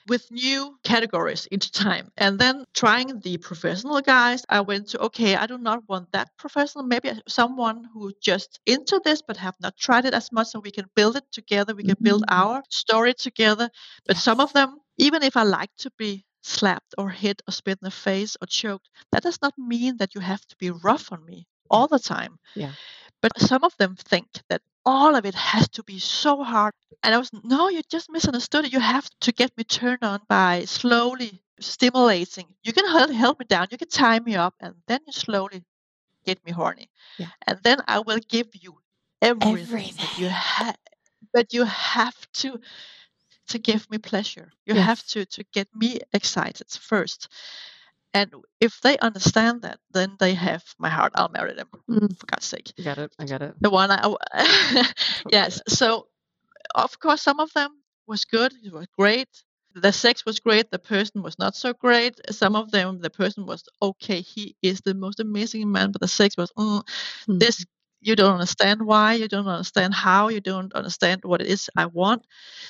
with new categories each time. And then trying the professional guys, I went to, okay, I do not want that professional. Maybe someone who just into this, but have not tried it as much. So we can build it together. We can build our story together. But some of them, even if I like to be slapped or hit or spit in the face or choked, that does not mean that you have to be rough on me all the time. Yeah. But some of them think that all of it has to be so hard. And I was, no, you just misunderstood it. You have to get me turned on by slowly stimulating. You can hold me down. You can tie me up. And then you slowly get me horny. Yeah. And then I will give you everything. But you have to give me pleasure. You have to get me excited first. And if they understand that, then they have my heart. I'll marry them, for God's sake. I got it. The one I yes. So, of course, some of them was good. It was great. The sex was great. The person was not so great. Some of them, the person was okay. He is the most amazing man, but the sex was, this you don't understand why, you don't understand how, you don't understand what it is I want.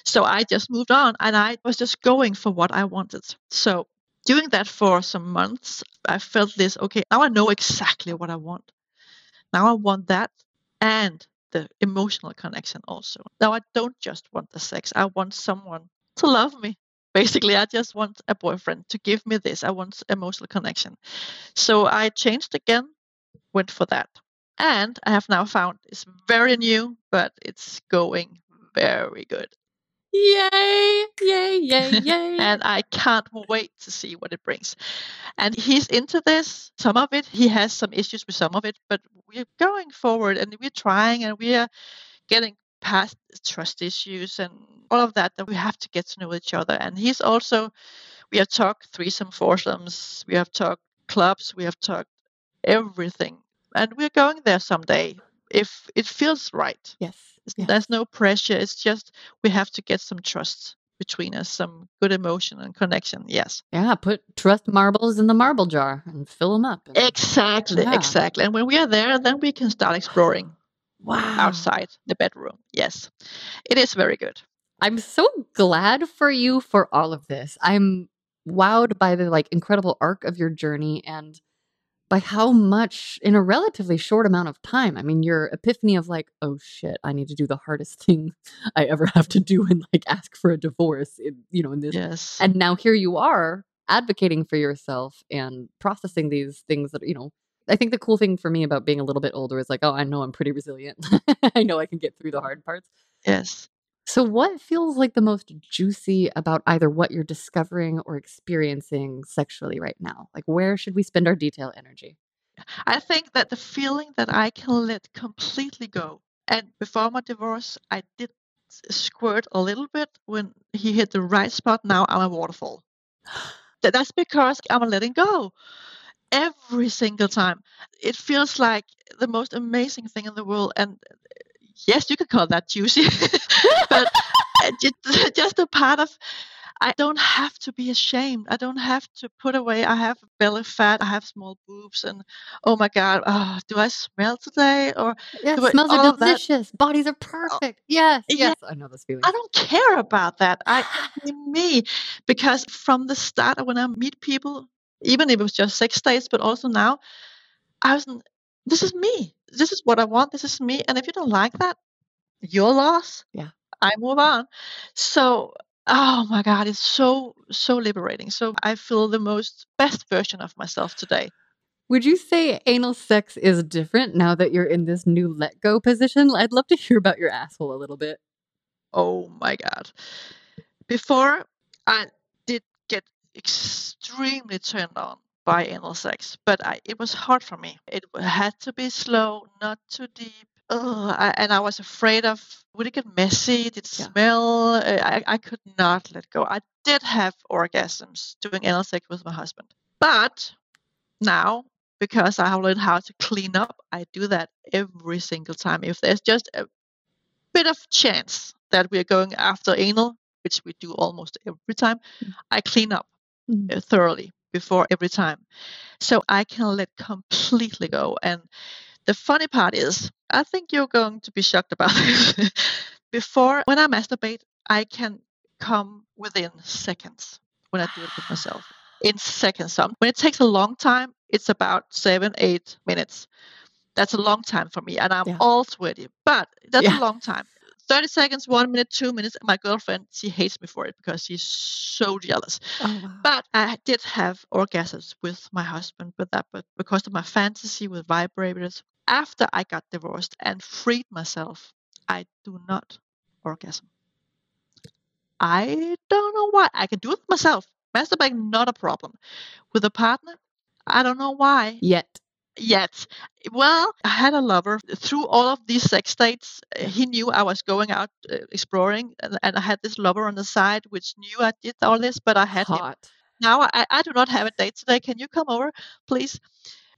So I just moved on and I was just going for what I wanted. So doing that for some months, I felt this, okay, now I know exactly what I want. Now I want that and the emotional connection also. Now I don't just want the sex. I want someone to love me. Basically, I just want a boyfriend to give me this. I want emotional connection. So I changed again, went for that. And I have now found it's very new, but it's going very good. Yay. And I can't wait to see what it brings. And he's into this. Some of it, he has some issues with some of it, but we're going forward and we're trying and we're getting past trust issues and all of that, that we have to get to know each other. And he's also, we have talked threesome, foursomes, we have talked clubs, we have talked everything. And we're going there someday if it feels right. Yes. Yeah. There's no pressure. It's just we have to get some trust between us, some good emotion and connection. Yes. Yeah. Put trust marbles in the marble jar and fill them up. Exactly. Yeah. Exactly. And when we are there, then we can start exploring. Wow. Outside the bedroom. Yes. It is very good. I'm so glad for you for all of this. I'm wowed by the incredible arc of your journey and by how much in a relatively short amount of time. I mean, your epiphany of oh shit, I need to do the hardest thing I ever have to do and ask for a divorce, in this. Yes. And now here you are advocating for yourself and processing these things that, I think the cool thing for me about being a little bit older is oh, I know I'm pretty resilient. I know I can get through the hard parts. Yes. So what feels the most juicy about either what you're discovering or experiencing sexually right now? Where should we spend our detail energy? I think that the feeling that I can let completely go. And before my divorce, I did squirt a little bit when he hit the right spot. Now I'm a waterfall. That's because I'm letting go. Every single time. It feels like the most amazing thing in the world. And yes, you could call that juicy, but just a part of, I don't have to be ashamed. I don't have to put away. I have belly fat. I have small boobs. And oh my God, do I smell today? Or yeah, smells are delicious. Bodies are perfect. Yes. I know this feeling. I don't care about that. Me, because from the start, when I meet people, even if it was just sex dates, but also now, this is me. This is what I want. This is me. And if you don't like that, your loss. Yeah. I move on. So, oh my God, it's so, so liberating. So I feel the best version of myself today. Would you say anal sex is different now that you're in this new let go position? I'd love to hear about your asshole a little bit. Oh my God. Before, I did get extremely turned on by anal sex, but it was hard for me. It had to be slow, not too deep. And I was afraid of, would it get messy? Did it smell? I could not let go. I did have orgasms doing anal sex with my husband. But now, because I have learned how to clean up, I do that every single time. If there's just a bit of chance that we're going after anal, which we do almost every time, I clean up thoroughly. Before every time. So I can let completely go. And the funny part is, I think you're going to be shocked about this. Before, when I masturbate, I can come within seconds when I do it with myself. In seconds. So when it takes a long time, it's about 7-8 minutes. That's a long time for me. And I'm all sweaty. But that's a long time. 30 seconds, 1 minute, 2 minutes. My girlfriend, she hates me for it because she's so jealous. Oh, wow. But I did have orgasms with my husband with that, but because of my fantasy with vibrators. After I got divorced and freed myself, I do not orgasm. I don't know why. I can do it myself. Masturbating, not a problem. With a partner, I don't know why. Yet. Well, I had a lover. Through all of these sex dates, he knew I was going out exploring, and I had this lover on the side, which knew I did all this, but I had him. Now I do not have a date today. Can you come over, please?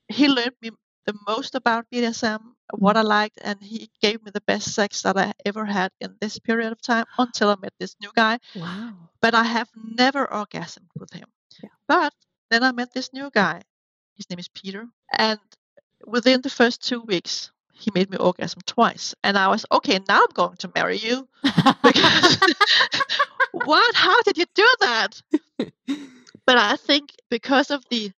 He learned me the most about BDSM, what I liked, and he gave me the best sex that I ever had in this period of time until I met this new guy. Wow. But I have never orgasmed with him. Yeah. But then I met this new guy. His name is Peter. And within the first 2 weeks, he made me orgasm twice. And I was, okay, now I'm going to marry you. Because what? How did you do that? But I think because of the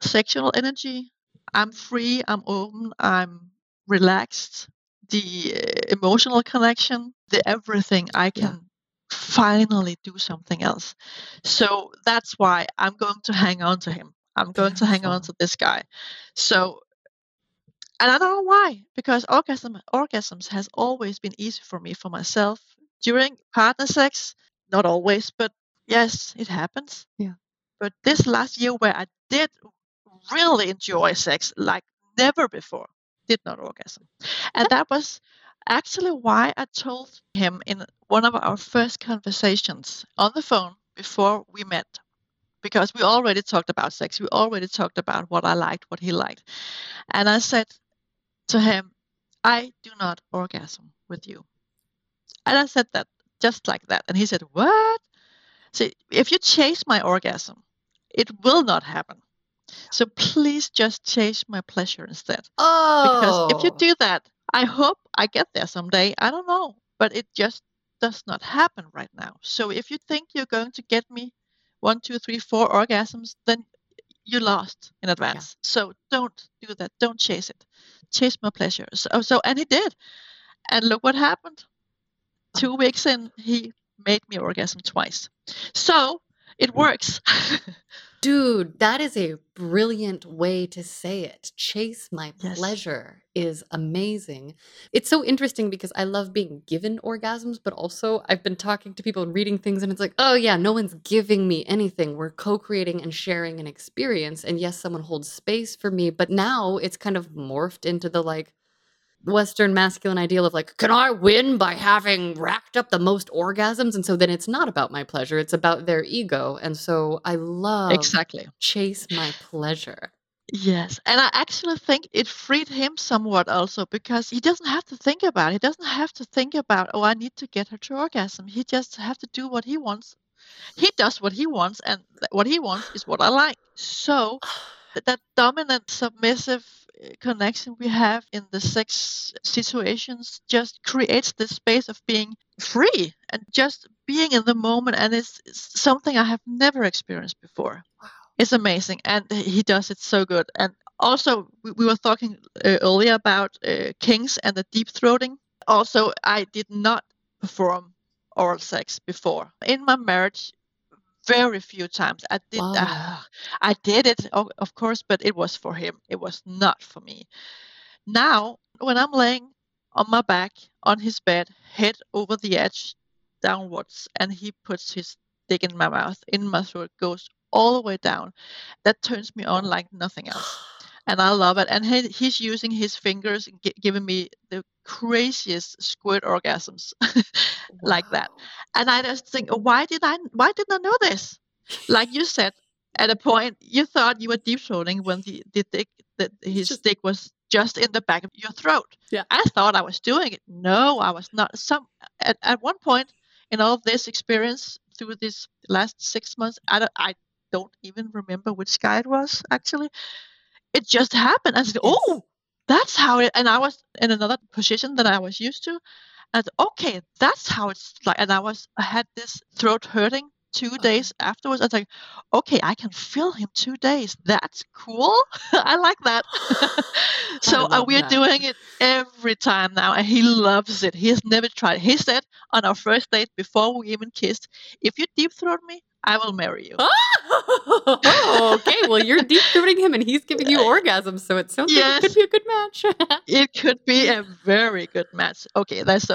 sexual energy, I'm free, I'm open, I'm relaxed. The emotional connection, the everything, I can finally do something else. So that's why I'm going to hang on to him. I'm going to hang on to this guy. So, and I don't know why, because orgasms has always been easy for me, for myself. During partner sex, not always, but yes, it happens. Yeah. But this last year where I did really enjoy sex like never before, did not orgasm. And that was actually why I told him in one of our first conversations on the phone before we met. Because we already talked about sex. We already talked about what I liked, what he liked. And I said to him, I do not orgasm with you. And I said that just like that. And he said, what? So if you chase my orgasm, it will not happen. So please just chase my pleasure instead. Oh. Because if you do that, I hope I get there someday. I don't know. But it just does not happen right now. So if you think you're going to get me 1, 2, 3, 4 orgasms, then you lost in advance. Yeah. So don't do that. Don't chase it. Chase my pleasure. So and he did. And look what happened. 2 weeks in, he made me orgasm twice. So it works. Dude, that is a brilliant way to say it. Chase my pleasure is amazing. It's so interesting because I love being given orgasms, but also I've been talking to people and reading things and it's like, oh yeah, no one's giving me anything. We're co-creating and sharing an experience. And yes, someone holds space for me, but now it's kind of morphed into the like Western masculine ideal of like, can I win by having racked up the most orgasms? And so then it's not about my pleasure. It's about their ego. And so I love chase my pleasure. Yes. And I actually think it freed him somewhat also because he doesn't have to think about it. He doesn't have to think about, oh, I need to get her to orgasm. He just have to do what he wants. He does what he wants, and what he wants is what I like. So that dominant submissive connection we have in the sex situations just creates this space of being free and just being in the moment. And it's something I have never experienced before. Wow. It's amazing. And he does it so good. And also, we were talking earlier about kinks and the deep throating. Also, I did not perform oral sex before. In my marriage, very few times. I did it, of course, but it was for him. It was not for me. Now, when I'm laying on my back on his bed, head over the edge downwards, and he puts his dick in my mouth, in my throat, goes all the way down, that turns me on like nothing else. And I love it. And he's using his fingers, giving me the craziest squirt orgasms like that. And I just think, why didn't I know this? Like you said, at a point, you thought you were deep throating when his dick was just in the back of your throat. Yeah. I thought I was doing it. No, I was not. At one point in all of this experience through these last 6 months, I don't even remember which guy it was, actually. It just happened. I said, oh, that's how it, and I was in another position that I was used to. And okay, that's how it's like. And I had this throat hurting 2 days afterwards. I was like, okay, I can feel him 2 days. That's cool. I like that. So we're doing it every time now. And he loves it. He has never tried. He said on our first date before we even kissed, if you deep throat me, I will marry you. Oh, okay. Well, you're deep throating him and he's giving you orgasms. So it sounds like it could be a good match. It could be a very good match. Okay. There's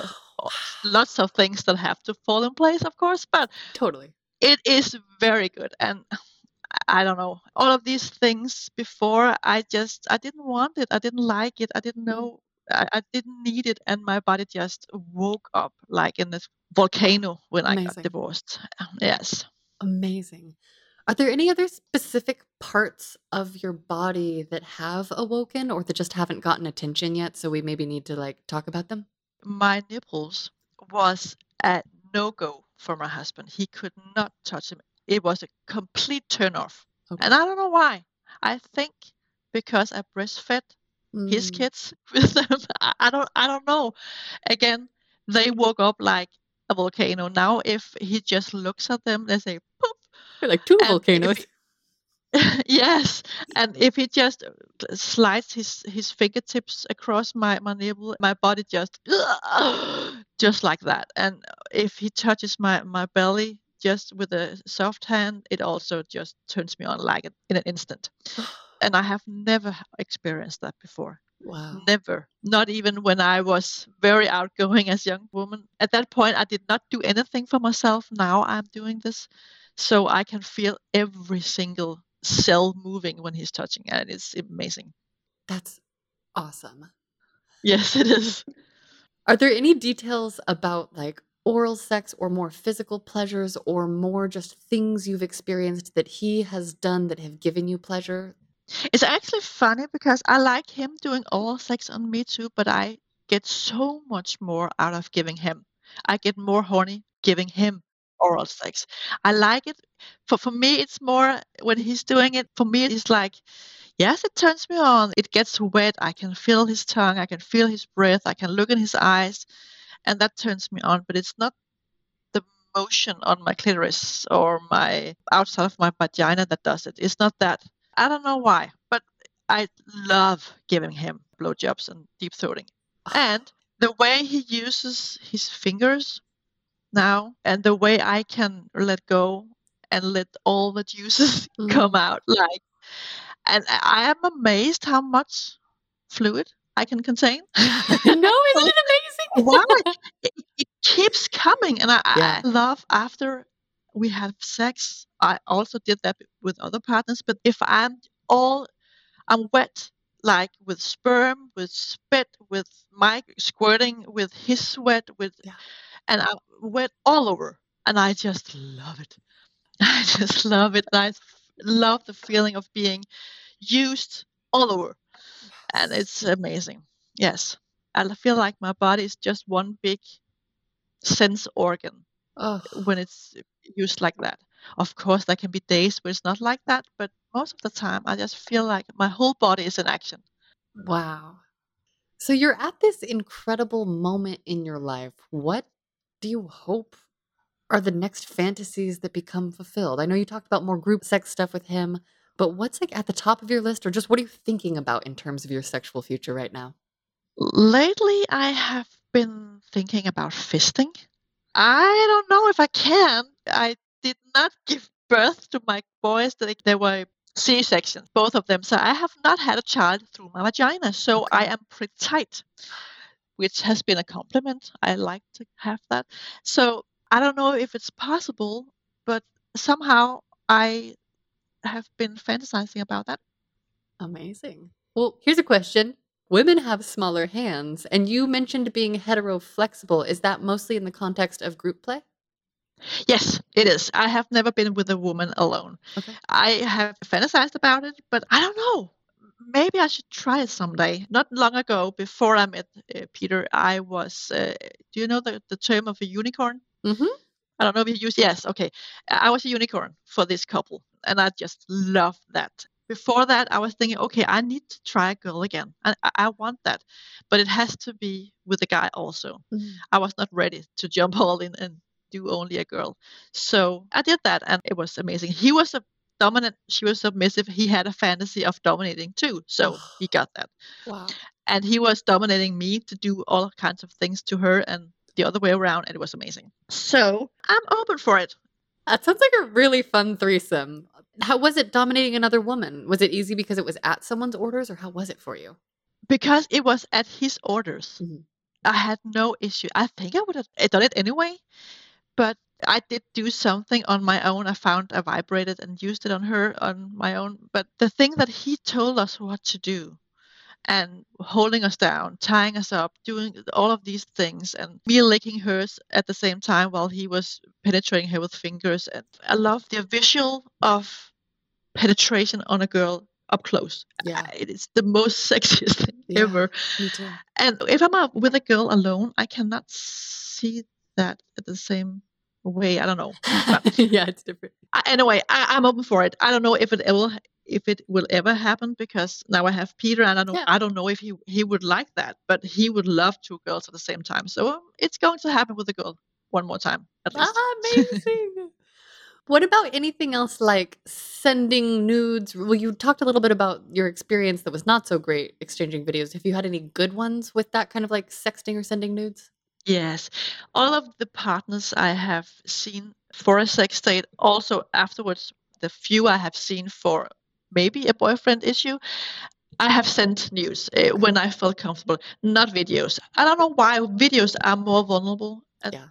lots of things that have to fall in place, of course, but totally. It is very good. And I don't know, all of these things before, I didn't want it. I didn't like it. I didn't know. I didn't need it. And my body just woke up like in this volcano when I got divorced. Yes. Amazing. Are there any other specific parts of your body that have awoken or that just haven't gotten attention yet? So we maybe need to like talk about them. My nipples was a no-go for my husband. He could not touch them. It was a complete turn-off. Okay. And I don't know why. I think because I breastfed his kids with them. I don't know. Again, they woke up like a volcano. Now, if he just looks at them, they say, poof. They're like two volcanoes. Yes. And if he just slides his fingertips across my nipple, my body just like that. And if he touches my belly just with a soft hand, it also just turns me on like in an instant. And I have never experienced that before. Wow. Never. Not even when I was very outgoing as a young woman. At that point, I did not do anything for myself. Now I'm doing this. So I can feel every single cell moving when he's touching. And it's amazing. That's awesome. Yes, it is. Are there any details about like oral sex or more physical pleasures or more just things you've experienced that he has done that have given you pleasure? It's actually funny because I like him doing oral sex on me too, but I get so much more out of giving him. I get more horny giving him oral sex. I like it. For me, it's more when he's doing it. For me, it's like, yes, it turns me on. It gets wet. I can feel his tongue. I can feel his breath. I can look in his eyes, and that turns me on. But it's not the motion on my clitoris or my outside of my vagina that does it. It's not that. I don't know why, but I love giving him blowjobs and deep throating. And the way he uses his fingers now, and the way I can let go and let all the juices come out, like, and I am amazed how much fluid I can contain. No, isn't it amazing? Wow, it keeps coming, and I love after we have sex. I also did that with other partners, but if I'm wet, like with sperm, with spit, with my squirting, with his sweat, and I'm wet all over, and I just love it. I just love it. And I love the feeling of being used all over, and it's amazing. Yes, I feel like my body is just one big sense organ when it's used like that. Of course, there can be days where it's not like that, but most of the time, I just feel like my whole body is in action. Wow. So you're at this incredible moment in your life. What do you hope are the next fantasies that become fulfilled? I know you talked about more group sex stuff with him, but what's like at the top of your list, or just what are you thinking about in terms of your sexual future right now? Lately, I have been thinking about fisting. I don't know if I can. I did not give birth to my boys. They were C-sections, both of them. So I have not had a child through my vagina. So okay. I am pretty tight, which has been a compliment. I like to have that. So I don't know if it's possible, but somehow I have been fantasizing about that. Amazing. Well, here's a question. Women have smaller hands, and you mentioned being heteroflexible. Is that mostly in the context of group play? Yes, it is. I have never been with a woman alone. Okay. I have fantasized about it, but I don't know. Maybe I should try it someday. Not long ago, before I met Peter, I was, do you know the term of a unicorn? Mm-hmm. I don't know if you use, yes, okay. I was a unicorn for this couple, and I just love that. Before that, I was thinking, okay, I need to try a girl again. I want that, but it has to be with a guy also. Mm-hmm. I was not ready to jump all in and do only a girl. So I did that, and it was amazing. He was a dominant, she was submissive. He had a fantasy of dominating too, so he got that. Wow. And he was dominating me to do all kinds of things to her and the other way around, and it was amazing. So I'm open for it. That sounds like a really fun threesome. How was it dominating another woman? Was it easy because it was at someone's orders, or how was it for you? Because it was at his orders. Mm-hmm. I had no issue. I think I would have done it anyway. But I did do something on my own. I vibrated and used it on her on my own. But the thing that he told us what to do, and holding us down, tying us up, doing all of these things, and me licking hers at the same time while he was penetrating her with fingers. And I love the visual of penetration on a girl up close. Yeah. It is the most sexiest thing ever. Me too. And if I'm out with a girl alone, I cannot see that at the same way. I don't know. Yeah, it's different. Anyway, I'm open for it. I don't know if it will ever happen, because now I have Peter, and I don't know if he would like that, but he would love two girls at the same time. So it's going to happen with a girl one more time at least. Amazing. What about anything else, like sending nudes? Well, you talked a little bit about your experience that was not so great exchanging videos. Have you had any good ones with that kind of like sexting or sending nudes? Yes. All of the partners I have seen for a sex date, also afterwards, the few I have seen for maybe a boyfriend issue, I have sent nudes when I felt comfortable, not videos. I don't know why videos are more vulnerable. Yeah.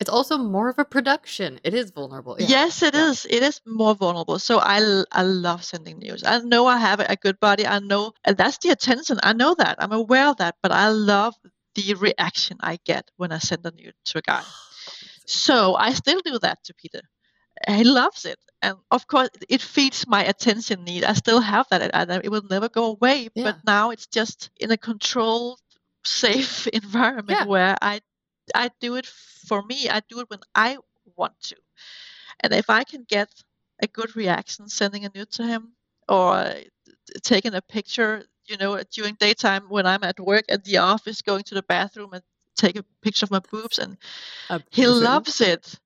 It's also more of a production. It is vulnerable. Yeah. Yes, it is. It is more vulnerable. So I love sending nudes. I know I have a good body. I know that's the attention. I know that. I'm aware of that, but I love the reaction I get when I send a nude to a guy. So I still do that to Peter. He loves it. And of course, it feeds my attention need. I still have that. It will never go away. Yeah. But now it's just in a controlled, safe environment where I I do it for me. I do it when I want to. And if I can get a good reaction sending a nude to him or taking a picture, you know, during daytime when I'm at work at the office, going to the bathroom and take a picture of my boobs, and he loves it.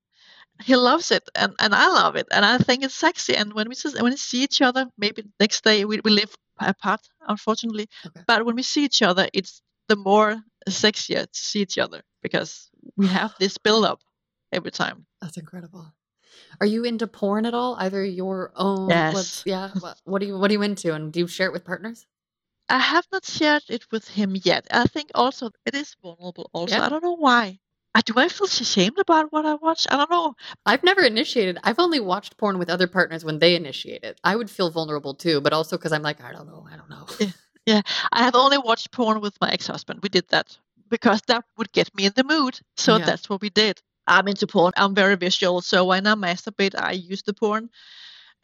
He loves it, and I love it, and I think it's sexy. And when we see each other, maybe next day we live apart, unfortunately. Okay. But when we see each other, it's the more sexier to see each other because we have this build up every time. That's incredible. Are you into porn at all? Either your own? Yes. What are you into? And do you share it with partners? I have not shared it with him yet. I think also it is vulnerable. Also, yeah. I don't know why. Do I feel ashamed about what I watch? I don't know. I've never initiated. I've only watched porn with other partners when they initiate it. I would feel vulnerable too, but also because I'm like, I don't know. Yeah. I have only watched porn with my ex-husband. We did that because that would get me in the mood. So that's what we did. I'm into porn. I'm very visual. So when I masturbate, I use the porn.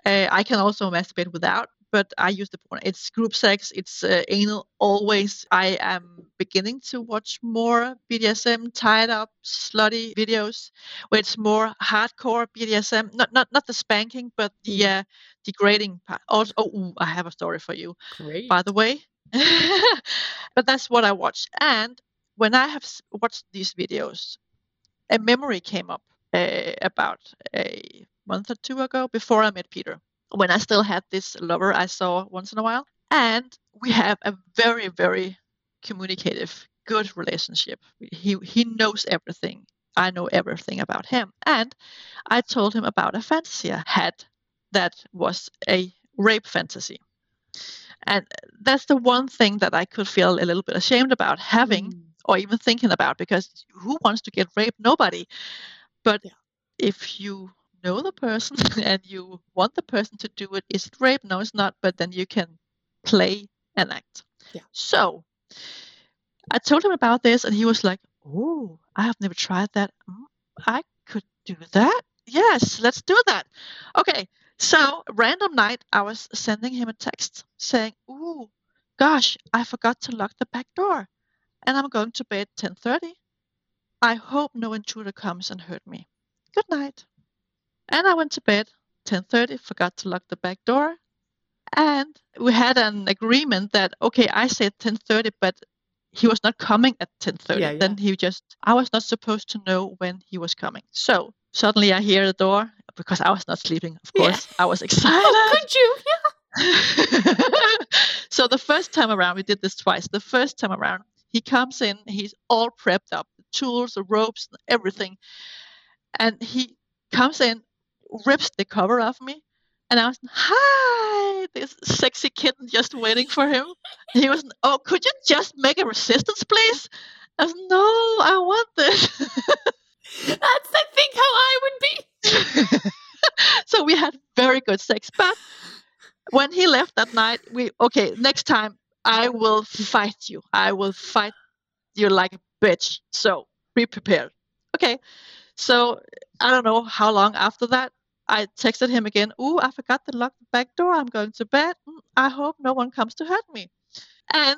I can also masturbate without, but I use the porn. It's group sex. It's anal always. I am beginning to watch more BDSM, tied up, slutty videos, where it's more hardcore BDSM. Not the spanking, but the degrading part. Also, I have a story for you, Great. By the way. But that's what I watch. And when I have watched these videos, a memory came up about a month or two ago before I met Peter, when I still had this lover I saw once in a while. And we have a very, very communicative, good relationship. He knows everything. I know everything about him. And I told him about a fantasy I had that was a rape fantasy. And that's the one thing that I could feel a little bit ashamed about having or even thinking about, because who wants to get raped? Nobody. But if you know the person and you want the person to do it, is it rape? No, it's not. But then you can play and act. Yeah. So I told him about this and he was like, oh, I have never tried that. I could do that. Yes, let's do that. Okay. So random night, I was sending him a text saying, oh, gosh, I forgot to lock the back door and I'm going to bed 10:30. I hope no intruder comes and hurt me. Good night. And I went to bed 10:30, forgot to lock the back door. And we had an agreement that, okay, I said 10:30, but he was not coming at 10:30. Yeah. Then I was not supposed to know when he was coming. So suddenly I hear the door because I was not sleeping, of course. Yeah. I was excited. How could you? Yeah. So the first time around, we did this twice. The first time around, he comes in, he's all prepped up, the tools, the ropes, everything. And he comes in, rips the cover off me, and I was, hi, this sexy kitten just waiting for him. He was, oh, could you just make a resistance, please? I was, no, I want this. That's, I think, how I would be. So we had very good sex. But when he left that night, next time I will fight you. I will fight you like a bitch. So be prepared. Okay. So I don't know how long after that, I texted him again. Ooh, I forgot to lock the back door. I'm going to bed. I hope no one comes to hurt me. And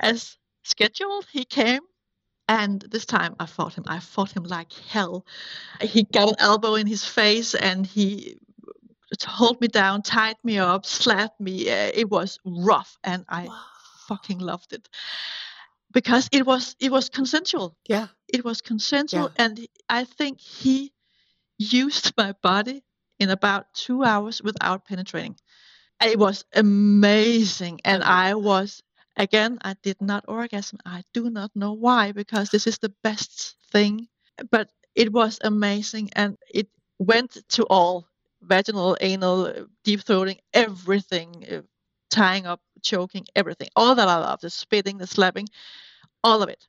as scheduled, he came. And this time I fought him. I fought him like hell. He got an elbow in his face and he held me down, tied me up, slapped me. It was rough. And I fucking loved it. Because it was consensual. Yeah. It was consensual. Yeah. And I think he used my body in about 2 hours without penetrating. It was amazing. And I did not orgasm. I do not know why, because this is the best thing. But it was amazing. And it went to all vaginal, anal, deep throating, everything, tying up, choking, everything, all that I love, the spitting, the slapping, all of it.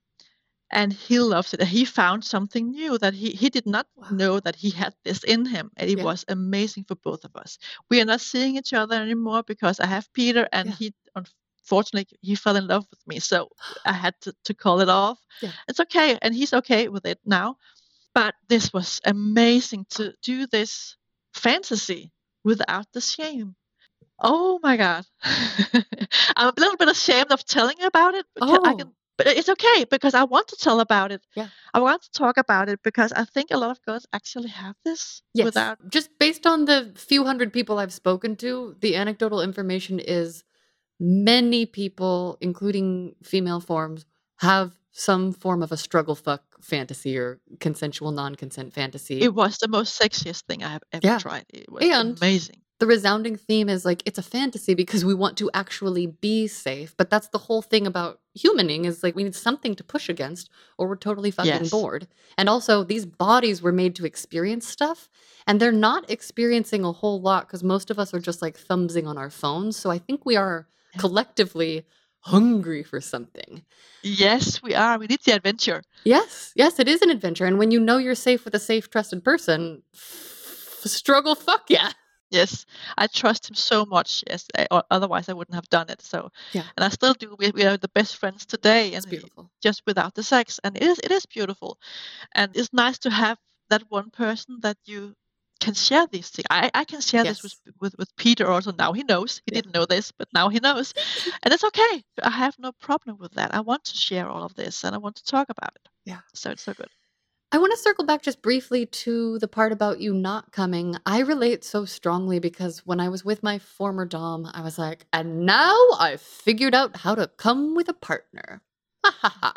And he loves it. He found something new that he did not know that he had this in him. And it was amazing for both of us. We are not seeing each other anymore because I have Peter and he, unfortunately, he fell in love with me. So I had to call it off. Yeah. It's okay. And he's okay with it now. But this was amazing to do this fantasy without the shame. Oh my God. I'm a little bit ashamed of telling you about it. But I can But it's okay because I want to tell about it. Yeah. I want to talk about it because I think a lot of girls actually have this. Yes. Without... Just based on the few hundred people I've spoken to, the anecdotal information is many people, including female forms, have some form of a struggle fuck fantasy or consensual non-consent fantasy. It was the most sexiest thing I have ever tried. It was amazing. The resounding theme is like, it's a fantasy because we want to actually be safe. But that's the whole thing about humaning is like, we need something to push against or we're totally fucking bored. And also these bodies were made to experience stuff and they're not experiencing a whole lot because most of us are just like thumbsing on our phones. So I think we are collectively hungry for something. Yes, we are. We need the adventure. Yes. Yes, it is an adventure. And when you know you're safe with a safe, trusted person, struggle fuck yeah. Yes, I trust him so much. Yes, otherwise I wouldn't have done it. So, and I still do. We are the best friends today, and it's beautiful. Just without the sex, and it is beautiful, and it's nice to have that one person that you can share these things. I can share this with Peter also now. He knows. He didn't know this, but now he knows, and it's okay. I have no problem with that. I want to share all of this, and I want to talk about it. Yeah, so it's so good. I want to circle back just briefly to the part about you not coming. I relate so strongly because when I was with my former dom, I was like, and now I've figured out how to come with a partner. Ha ha ha.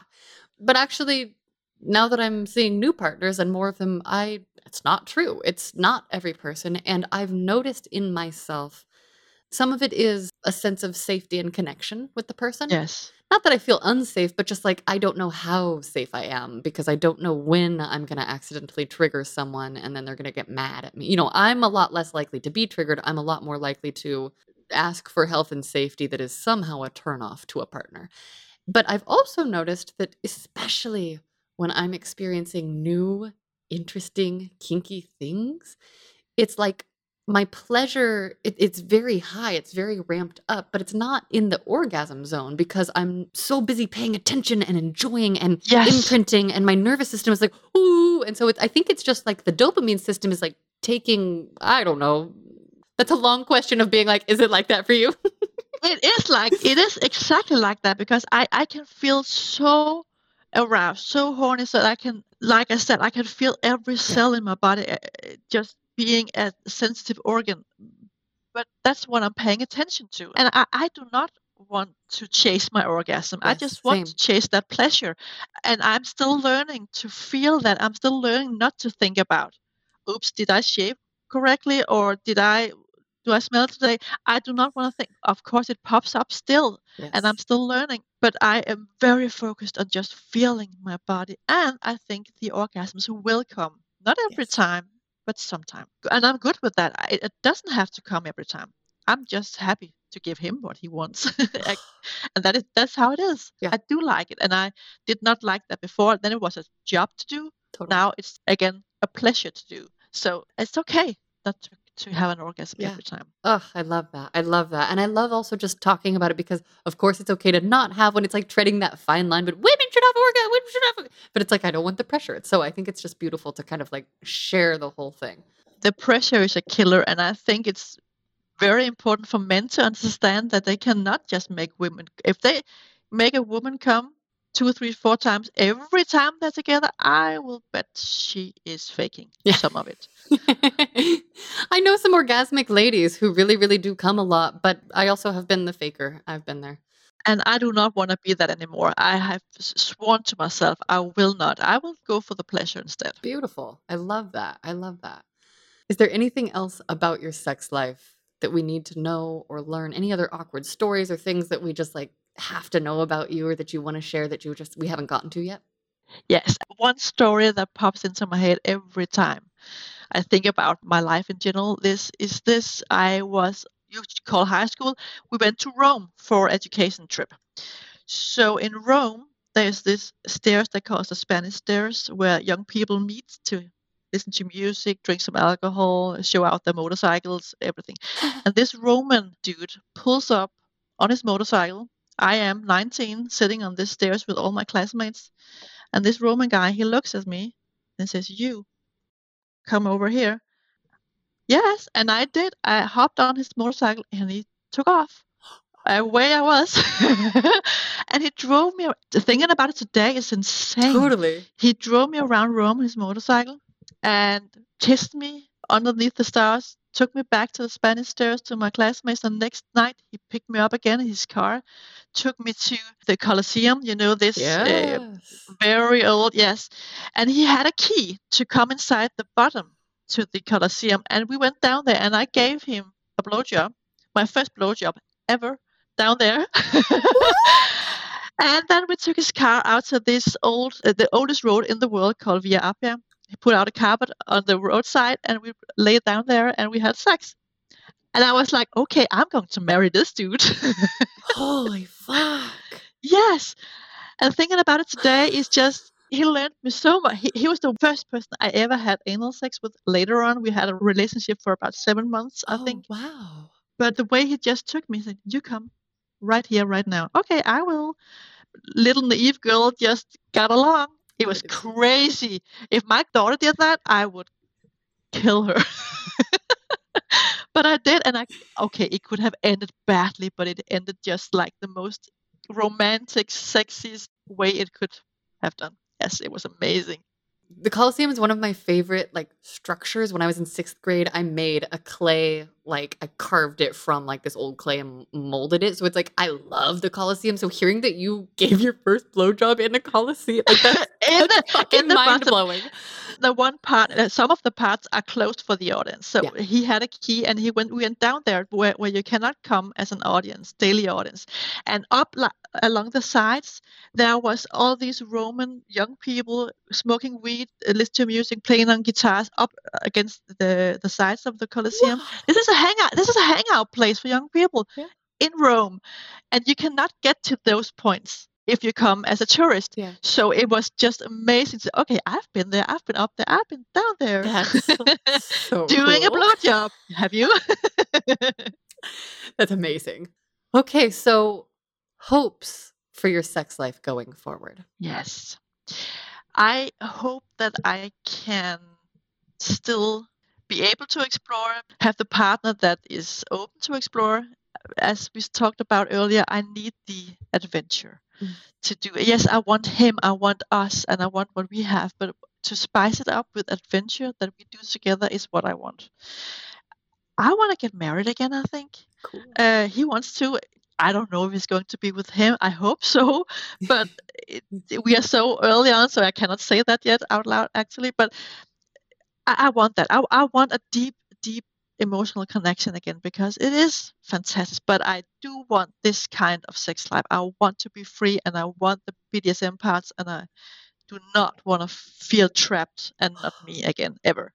But actually, now that I'm seeing new partners and more of them, it's not true. It's not every person. And I've noticed in myself, some of it is a sense of safety and connection with the person. Yes. Not that I feel unsafe, but just like, I don't know how safe I am because I don't know when I'm going to accidentally trigger someone and then they're going to get mad at me. You know, I'm a lot less likely to be triggered. I'm a lot more likely to ask for health and safety that is somehow a turnoff to a partner. But I've also noticed that especially when I'm experiencing new, interesting, kinky things, it's like, my pleasure, it's very high, it's very ramped up, but it's not in the orgasm zone because I'm so busy paying attention and enjoying and imprinting and my nervous system is like, ooh. And so I think it's just like the dopamine system is like taking, I don't know, that's a long question of being like, is it like that for you? It is exactly like that because I can feel so aroused, so horny, so that I can, like I said, I can feel every cell in my body just being a sensitive organ, but that's what I'm paying attention to. And I do not want to chase my orgasm. Yes, I just want to chase that pleasure. And I'm still learning to feel that. I'm still learning not to think about, oops, did I shave correctly? Or do I smell today? I do not want to think. Of course, it pops up still. Yes. And I'm still learning. But I am very focused on just feeling my body. And I think the orgasms will come. Not every time. But sometime. And I'm good with that. It doesn't have to come every time. I'm just happy to give him what he wants. And that's how it is. Yeah. I do like it. And I did not like that before. Then it was a job to do. Totally. Now it's, again, a pleasure to do. So it's okay not to have an orgasm every time. Oh, I love that. I love that. And I love also just talking about it because, of course, it's okay to not have one. It's like treading that fine line. But women should have orgasm. Women should have. But it's like, I don't want the pressure. So I think it's just beautiful to kind of like share the whole thing. The pressure is a killer. And I think it's very important for men to understand that they cannot just make women. If they make a woman come 2, 3, 4 times every time they're together, I will bet she is faking some of it. I know some orgasmic ladies who really, really do come a lot, but I also have been the faker. I've been there. And I do not want to be that anymore. I have sworn to myself, I will not. I will go for the pleasure instead. Beautiful. I love that. I love that. Is there anything else about your sex life that we need to know or learn? Any other awkward stories or things that we just like have to know about you or that you want to share that we haven't gotten to yet? Yes. One story that pops into my head every time I think about my life in general. I was, you call high school. We went to Rome for education trip. So in Rome, there's this stairs that calls the Spanish stairs where young people meet to listen to music, drink some alcohol, show out their motorcycles, everything. And this Roman dude pulls up on his motorcycle. I am 19, sitting on this stairs with all my classmates. And this Roman guy, he looks at me and says, you, come over here. Yes, and I did. I hopped on his motorcycle and he took off. where I was. And he drove me, thinking about it today is insane. Totally. He drove me around Rome on his motorcycle and kissed me underneath the stars, took me back to the Spanish stairs to my classmates. The next night, he picked me up again in his car, took me to the Colosseum, you know, this very old, yes. And he had a key to come inside the bottom to the Colosseum. And we went down there, and I gave him a blowjob, my first blowjob ever, down there. And then we took his car out to this the oldest road in the world called Via Appia. He put out a carpet on the roadside, and we lay down there, and we had sex. And I was like, okay, I'm going to marry this dude. Holy fuck. Yes. And thinking about it today is just, he learned me so much. He was the first person I ever had anal sex with. Later on, we had a relationship for about 7 months, I think. Wow. But the way he just took me, he said, you come right here, right now. Okay, I will. Little naive girl just got along. It was crazy. If my daughter did that, I would kill her. But I did, and it could have ended badly, but it ended just like the most romantic, sexiest way it could have done. Yes, it was amazing. The Colosseum is one of my favorite structures. When I was in 6th grade, I made a clay, I carved it from this old clay and molded it. So it's I love the Colosseum. So hearing that you gave your first blowjob in a Colosseum, that's fucking mind blowing. The one part, some of the parts are closed for the audience. So he had a key, and we went down there where you cannot come as an audience, daily audience, and up along the sides there was all these Roman young people smoking weed, listening to music, playing on guitars up against the sides of the Colosseum. What? This is a hangout place for young people in Rome, and you cannot get to those points if you come as a tourist. Yeah. So it was just amazing. So, okay, I've been there, I've been up there, I've been down there. That's so doing cool. A blowjob. Have you? That's amazing. Okay, so hopes for your sex life going forward. Yes. I hope that I can still be able to explore, have the partner that is open to explore. As we talked about earlier, I need the adventure to do it. Yes, I want him, I want us, and I want what we have, but to spice it up with adventure that we do together is what I want. I want to get married again, I think. Cool. He wants to. I don't know if it's going to be with him. I hope so, but we are so early on, so I cannot say that yet out loud, actually. But I want that. I want a deep, deep emotional connection again, because it is fantastic. But I do want this kind of sex life. I want to be free, and I want the BDSM parts, and I do not want to feel trapped and not me again, ever.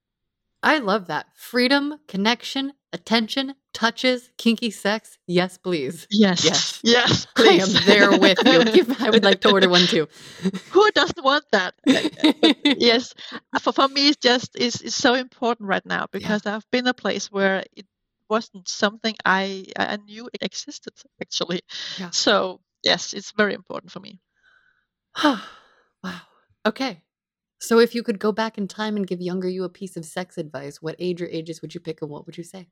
I love that. Freedom, connection, attention, touches, kinky sex. Yes, please. Yes. Yes. Yes, please. I am there with you. I would like to order one too. Who doesn't want that? Yes. For me, it's just is so important right now, because I've been a place where it wasn't something I knew it existed, actually. Yeah. So, yes, it's very important for me. Wow. Okay. So if you could go back in time and give younger you a piece of sex advice, what age or ages would you pick, and what would you say?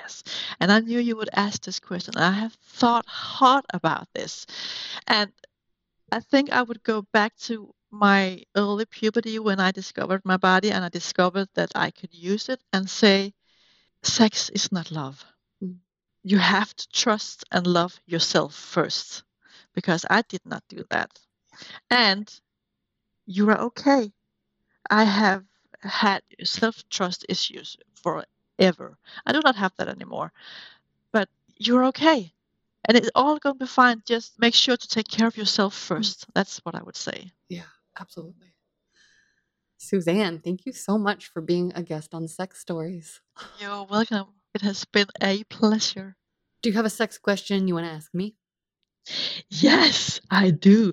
Yes. And I knew you would ask this question. I have thought hard about this. And I think I would go back to my early puberty, when I discovered my body and I discovered that I could use it, and say, sex is not love. You have to trust and love yourself first, because I did not do that. And you are okay. I have had self-trust issues forever. I do not have that anymore. But you're okay. And it's all going to be fine. Just make sure to take care of yourself first. That's what I would say. Yeah, absolutely. Suzanne, thank you so much for being a guest on Sex Stories. You're welcome. It has been a pleasure. Do you have a sex question you want to ask me? Yes, I do.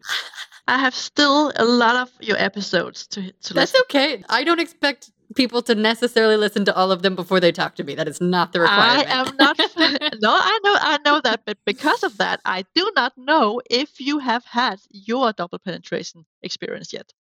I have still a lot of your episodes to listen. That's okay. I don't expect people to necessarily listen to all of them before they talk to me. That is not the requirement. I am not. No, I know that. But because of that, I do not know if you have had your double penetration experience yet.